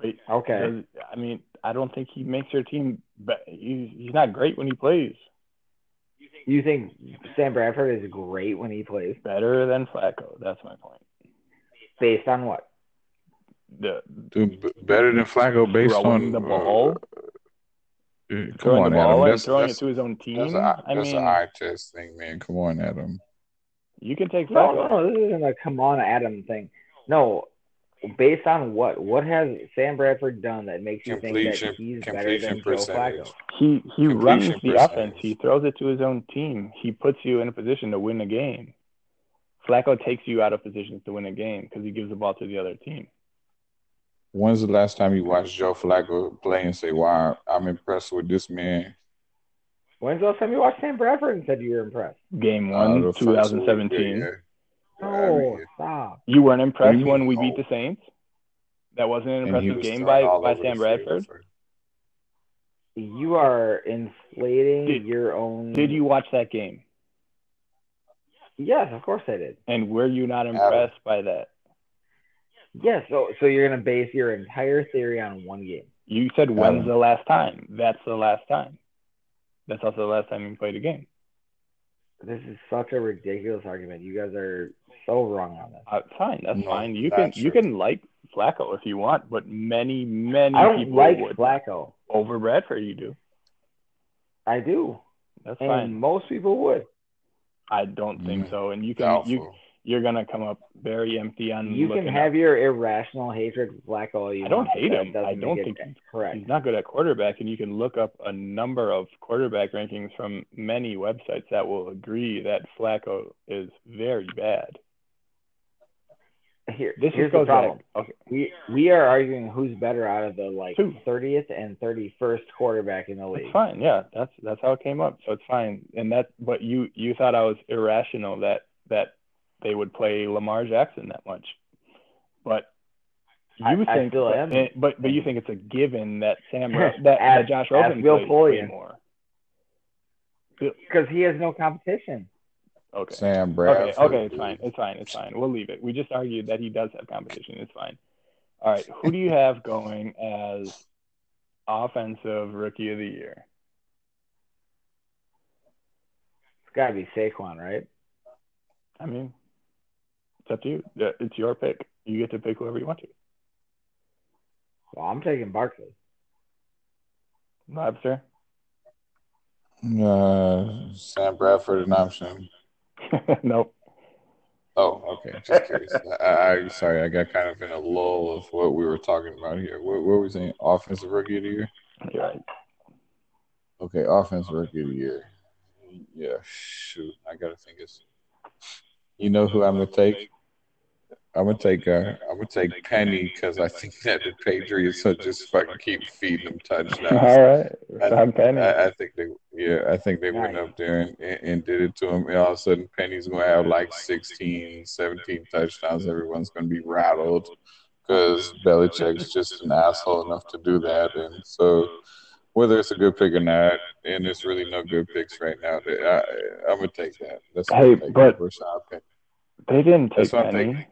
But okay. I mean, I don't think he makes your team. But he's not great when he plays. You think Sam Bradford is great when he plays? Better than Flacco. That's my point. Based on what? Better than Flacco based on the ball? Come on, Adam. Throwing it to his own team? That's an eye test thing, man. Come on, Adam. You can take Flacco. No, this isn't a come on, Adam thing. No. Based on what? What has Sam Bradford done that makes you think that he's better than Joe Flacco? He runs the offense. He throws it to his own team. He puts you in a position to win a game. Flacco takes you out of positions to win a game because he gives the ball to the other team. When's the last time you watched Joe Flacco play and say, wow, I'm impressed with this man? When's the last time you watched Sam Bradford and said you were impressed? Game 1, 2017. No, stop. You weren't impressed when we beat the Saints? That wasn't an impressive game by Sam Bradford? You are inflating your own... Did you watch that game? Yes, of course I did. And were you not impressed by that? Yes, so you're going to base your entire theory on one game. You said, when's the last time? That's the last time. That's also the last time you played a game. This is such a ridiculous argument. You guys are so wrong on this. Fine, that's fine. You can like Flacco if you want, but many people would. Flacco over Bradford. You do. I do. That's fine. Most people would. I don't think so. And you can you're gonna come up very empty on. You can have your irrational hatred for Flacco all you want. I don't hate him. I don't think he's not good at quarterback, and you can look up a number of quarterback rankings from many websites that will agree that Flacco is very bad. Here's the problem. Okay. We are arguing who's better out of the 30th and 31st quarterback in the league. It's fine, yeah. That's how it came up. So it's fine. And but you thought I was irrational that they would play Lamar Jackson that much, but you think it's a given that that Josh Rosen plays more because he has no competition. Okay, Sam Bradford. Okay, it's fine. We'll leave it. We just argued that he does have competition. It's fine. All right, who do you have going as offensive rookie of the year? It's got to be Saquon, right? I mean. It's up to you. It's your pick. You get to pick whoever you want to. Well, I'm taking Barkley. Lobster? Sam Bradford an option. Nope. Oh, okay. Just curious. I'm sorry. I got kind of in a lull of what we were talking about here. What were we saying? Offensive Rookie of the Year? Yeah. Okay, Offensive Rookie of the Year. Yeah, shoot. I got to think it's – you know who I'm going to take? I'm gonna take Penny because I think that the Patriots will just fucking keep feeding them touchdowns. All right, Penny. I think they went up there and did it to him. And all of a sudden, Penny's gonna have like 16, 17 touchdowns. Everyone's gonna be rattled because Belichick's just an asshole enough to do that. And so, whether it's a good pick or not, and there's really no good picks right now, I'm gonna take that. That's hey, I'm but. They didn't take Penny.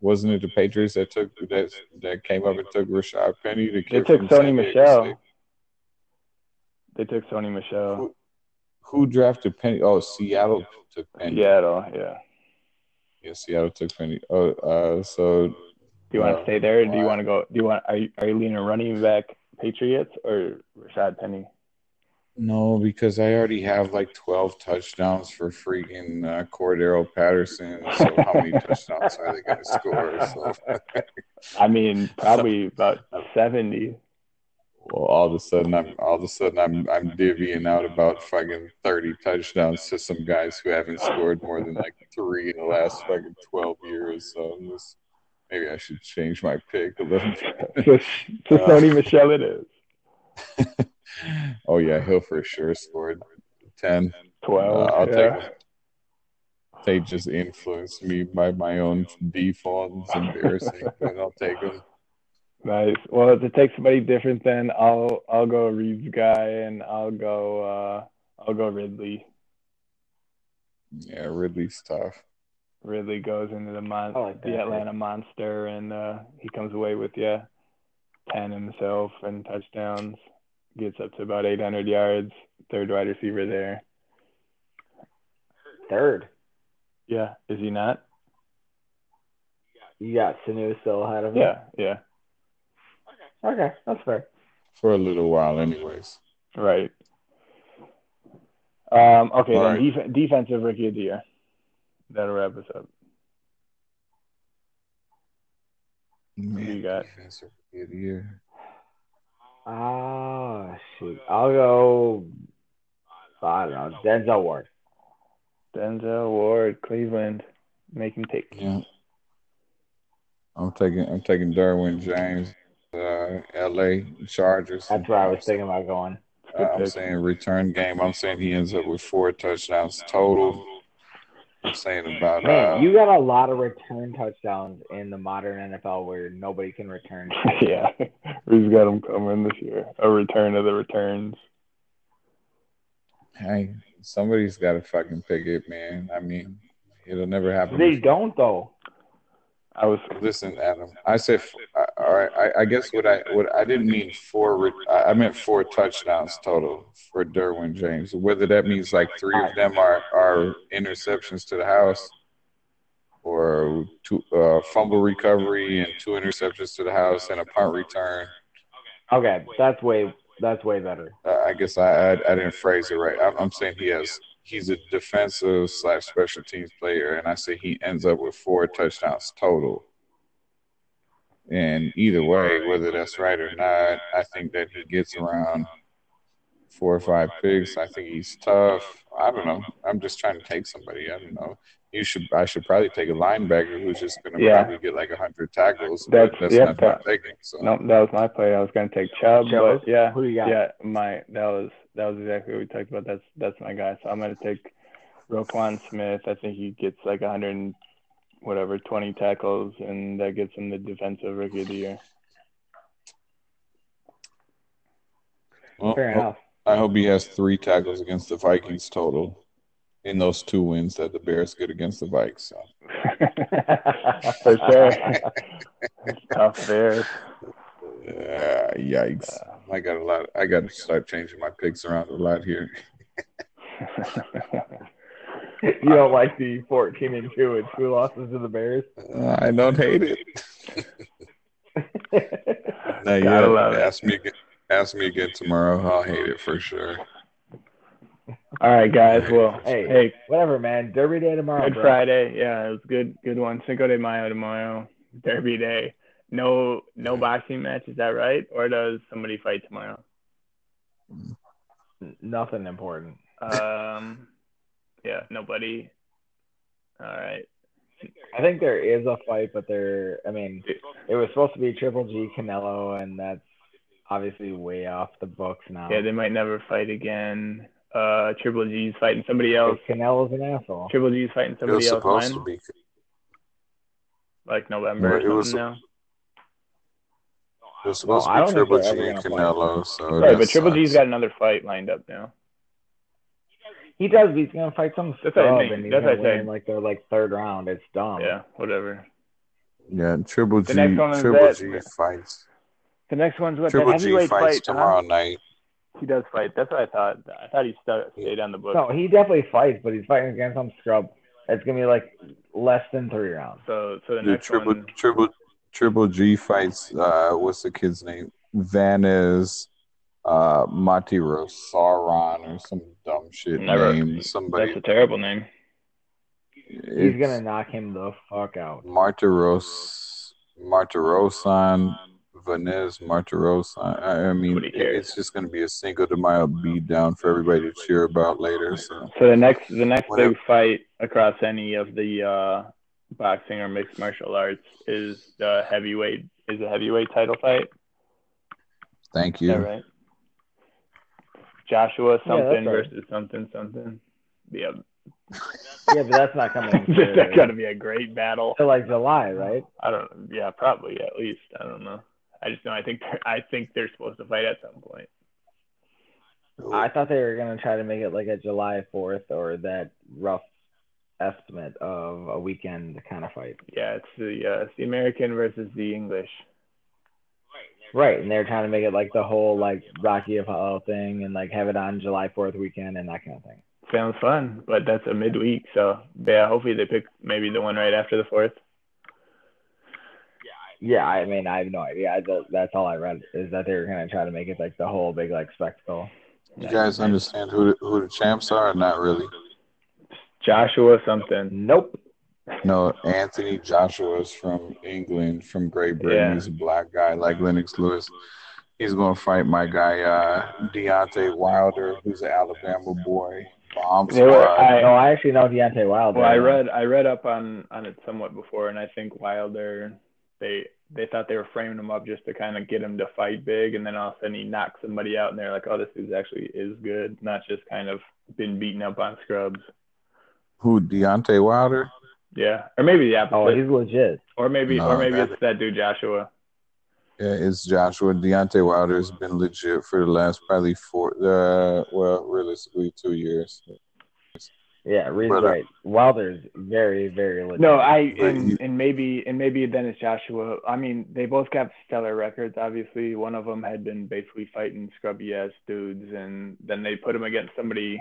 Wasn't it the Patriots that took that came up and took Rashad Penny? They took Sony Michel. They took Sony Michel. Who drafted Penny? Oh, Seattle took Penny. Seattle, yeah. Yeah, Seattle took Penny. Oh, so. Do you want to stay there? Or do you want to go? Are you leaning running back Patriots or Rashad Penny? No, because I already have like 12 touchdowns for freaking Cordero Patterson. So how many touchdowns are they going to score? So. I mean, probably about 70. Well, all of a sudden I'm divvying out about fucking 30 touchdowns to some guys who haven't scored more than like 3 in the last fucking 12 years. So maybe I should change my pick a little bit. To Sony Michel, it is. Oh, yeah, he'll for sure scored 10. 12, They just influenced me by my own default. It's embarrassing, but I'll take them. Nice. Well, to take somebody different, then I'll go Reeves guy, and I'll go Ridley. Yeah, Ridley's tough. Ridley goes into the Atlanta Monster, and he comes away with 10 himself and touchdowns. Gets up to about 800 yards. Third wide receiver there. Third? Yeah. Is he not? You got Sanu still ahead of him? Yeah. Okay, that's fair. For a little while anyways. Right. Okay, all then right. Defensive Rookie of the Year. That'll wrap us up. Man, who you got? Defensive Rookie of the Year. Oh, shoot. I'll go, I don't know, Denzel Ward. Denzel Ward, Cleveland. Make him take. Yeah. I'm taking Derwin James, L.A. Chargers. That's where I was thinking about going. I'm saying return game. I'm saying he ends up with 4 touchdowns total. I'm saying about you got a lot of return touchdowns in the modern NFL where nobody can return. Yeah, we've got them coming this year. A return of the returns. Hey, somebody's got to fucking pick it, man. I mean, it'll never happen. They don't though. I was listen, Adam. I said, all right. I guess what I didn't mean 4. I meant 4 touchdowns total for Derwin James. Whether that means like 3 of them are interceptions to the house, or 2 fumble recovery and 2 interceptions to the house and a punt return. Okay, that's way better. I guess I didn't phrase it right. I'm saying he's a defensive / special teams player, and I say he ends up with 4 touchdowns total. And either way, whether that's right or not, I think that he gets around 4 or 5 picks. I think he's tough. I don't know. I'm just trying to take somebody. I don't know. I should probably take a linebacker who's just going to probably get like 100 tackles. That's not what I'm taking. So. No, that was my play. I was going to take Chubb. But who do you got? Yeah, that was exactly what we talked about. That's my guy. So I'm going to take Roquan Smith. I think he gets like 20 tackles, and that gets him the Defensive Rookie of the Year. Well, fair enough. I hope he has 3 tackles against the Vikings total in those 2 wins that the Bears get against the Vikes. So. For sure. Tough Bears. Yikes. I got a lot. I got to start changing my picks around a lot here. You don't like the 14-2 and 2 losses to the Bears? I don't hate it. No, you gotta ask me again tomorrow. I'll hate it for sure. All right, guys. Well, hey, whatever, man. Derby Day tomorrow. Good bro. Friday. Yeah, it was good one. Cinco de Mayo tomorrow. Derby Day. No boxing match. Is that right? Or does somebody fight tomorrow? Nothing important. Yeah, nobody. All right. I think there is a fight, but it was supposed to be Triple G Canelo, and that's obviously way off the books now. Yeah, they might never fight again. Triple G's fighting somebody else. Canelo's an asshole. Triple G's fighting somebody else. It was supposed to be. Like November or something now? It was supposed to be Triple G and Canelo. Sorry, but Triple G's got another fight lined up now. He does, but he's going to fight some stuff. That's what I say. They're third round. It's dumb. Yeah, whatever. Yeah, Triple G. The next one fights. The next one's what? Triple G fights tomorrow night. He does fight. That's what I thought. I thought he stayed on the book. No, he definitely fights, but he's fighting against some scrub. It's going to be less than 3 rounds. So the next one. Triple G fights, what's the kid's name? Vanez. Matiro Sauron or some dumb shit name. Somebody. That's a terrible name. He's gonna knock him the fuck out. Martirosan, Vanez Martirosan. I mean, it's just gonna be a Cinco de Mayo beat down for everybody to cheer about later. So the next big fight across any of the boxing or mixed martial arts is the heavyweight title fight. Thank you. Is that right? Joshua something versus something. Yeah. Yeah, but that's not coming. That's got to be a great battle. So July, right? I don't. Yeah, probably at least. I don't know. I just know. I think they're supposed to fight at some point. I thought they were gonna try to make it a July 4th or that rough estimate of a weekend kind of fight. Yeah, it's the American versus the English. Right, and they're trying to make it the whole Rocky Apollo thing and have it on July 4th weekend and that kind of thing. Sounds fun, but that's a midweek, so yeah, hopefully they pick maybe the one right after the 4th. Yeah, I mean, I have no idea. That's all I read is that they were going to try to make it the whole big spectacle. You guys understand who the champs are or not really? Joshua something. Nope. No, Anthony Joshua is from England, from Great Britain. Yeah. He's a black guy like Lennox Lewis. He's going to fight my guy Deontay Wilder, who's an Alabama boy. I actually know Deontay Wilder. Well, I read up on it somewhat before, and I think Wilder, they thought they were framing him up just to kind of get him to fight big, and then all of a sudden he knocked somebody out, and they're like, oh, this dude actually is good, not just kind of been beaten up on scrubs. Who, Deontay Wilder? Yeah, or maybe the opposite. Oh, he's legit. Or maybe it's that dude Joshua. Yeah, it's Joshua. Deontay Wilder's been legit for the last probably 2 years. Yeah, Reed's right. Wilder's very, very legit. No, maybe then it's Joshua. I mean, they both got stellar records. Obviously, one of them had been basically fighting scrubby ass dudes, and then they put him against somebody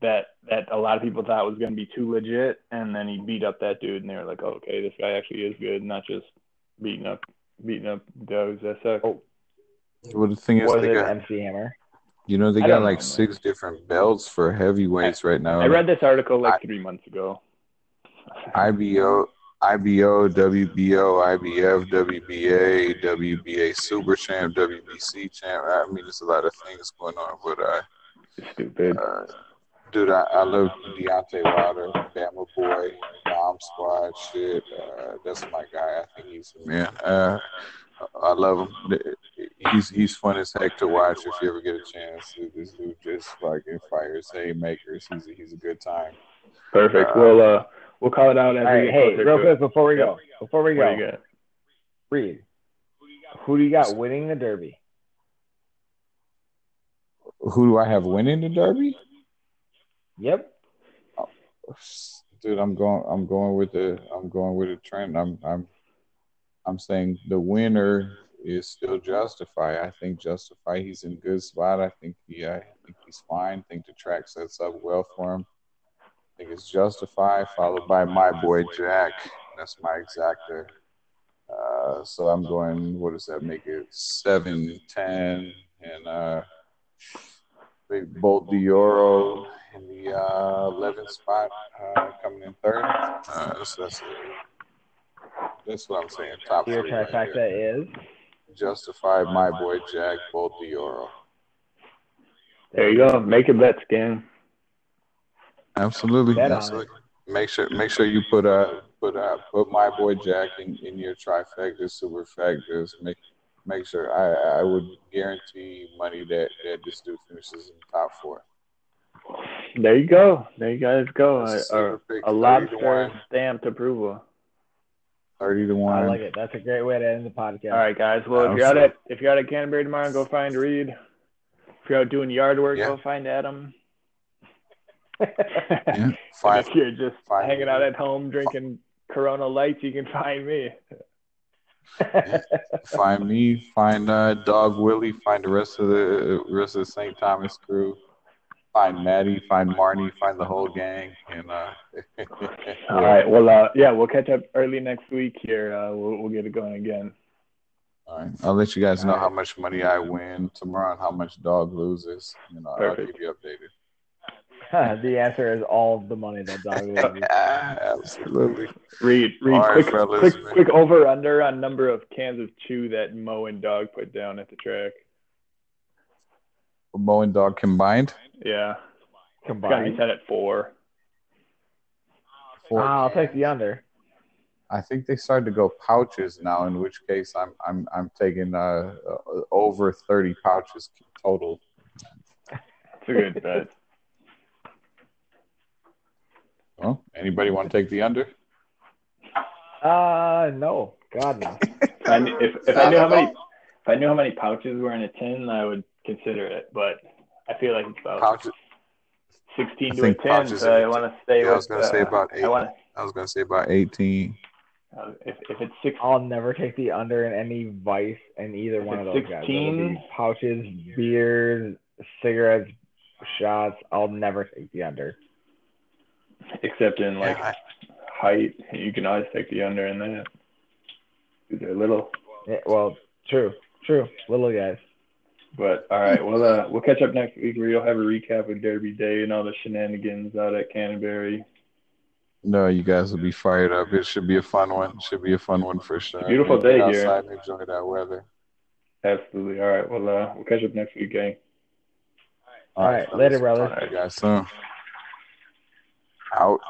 that a lot of people thought was going to be too legit, and then he beat up that dude, and they were like, oh, okay, this guy actually is good, not just beating up those that suck. Oh. Well, the thing is, they got MC Hammer. You know, they got 6 different belts for heavyweights right now. I read this article 3 months ago. IBO, WBO, IBF, WBA, WBA Super Champ, WBC Champ. I mean, there's a lot of things going on, but stupid. Dude, I love Deontay Wilder, Bama Boy, Bomb Squad, shit. That's my guy. I think he's a man. I love him. He's fun as heck to watch if you ever get a chance. This dude just fires haymakers. He's a good time. Perfect. We'll call it out. Real quick before we go. Reed, who do you got winning the Derby? Who do I have winning the Derby? Yep. Dude, I'm going with the trend. I'm saying the winner is still Justify. I think Justify, he's in a good spot. I think he's fine. I think the track sets up well for him. I think it's Justify followed by my boy Jack. That's my exactor. So I'm going, what does that make it? 7-10 and Big Bolt Dioro in the 11th spot, coming in third. That's what I'm saying. Top three. Your trifecta is? Justify, my boy Jack, Bolt Dioro. There you go. Make a bet, Skin. Absolutely. Make sure you put my boy Jack in your trifecta, superfectas. Make sure I would guarantee money that this dude finishes in the top four. There you go. There you guys go. A lobster stamped approval. 30-1. I like it. That's a great way to end the podcast. All right, guys. Well, if you're out at Canterbury tomorrow, go find Reed. If you're out doing yard work, go find Adam. Yeah, if you're just hanging out at home drinking Corona Lights, you can find me. Yeah, find me. Find Dog Willie. Find the rest of the St. Thomas crew. Find Maddie. Find Marnie. Find the whole gang. And all right. Well, we'll catch up early next week here. We'll get it going again. All right. I'll let you guys know how much money I win tomorrow and how much Dog loses. I'll keep you updated. The answer is all of the money that Dog loses. Absolutely. Reed, right, quick over under on number of cans of chew that Mo and Dog put down at the track. Mo and Dog combined? Yeah. Combined. He's had it 4. I'll take the under. I think they started to go pouches now, in which case I'm taking over 30 pouches total. That's a good bet. Well, anybody want to take the under? No. God, no. If I knew how many pouches were in a tin, I would consider it. But I feel like it's about 16 to a 10, so I want to stay with I was going to say about 18. If it's 16, I'll never take the under in any vice in either one of those 16 guys. Pouches, beers, cigarettes, shots. I'll never take the under. Except in height, you can always take the under in that. They're little. Yeah, well, true, little guys. But all right, well, we'll catch up next week where you'll have a recap of Derby Day and all the shenanigans out at Canterbury. No, you guys will be fired up. It should be a fun one. Should be a fun one for sure. Beautiful day here. Outside, enjoy that weather. Absolutely. All right, well, we'll catch up next week, gang. All right, later, brother. All right, guys. So. Out.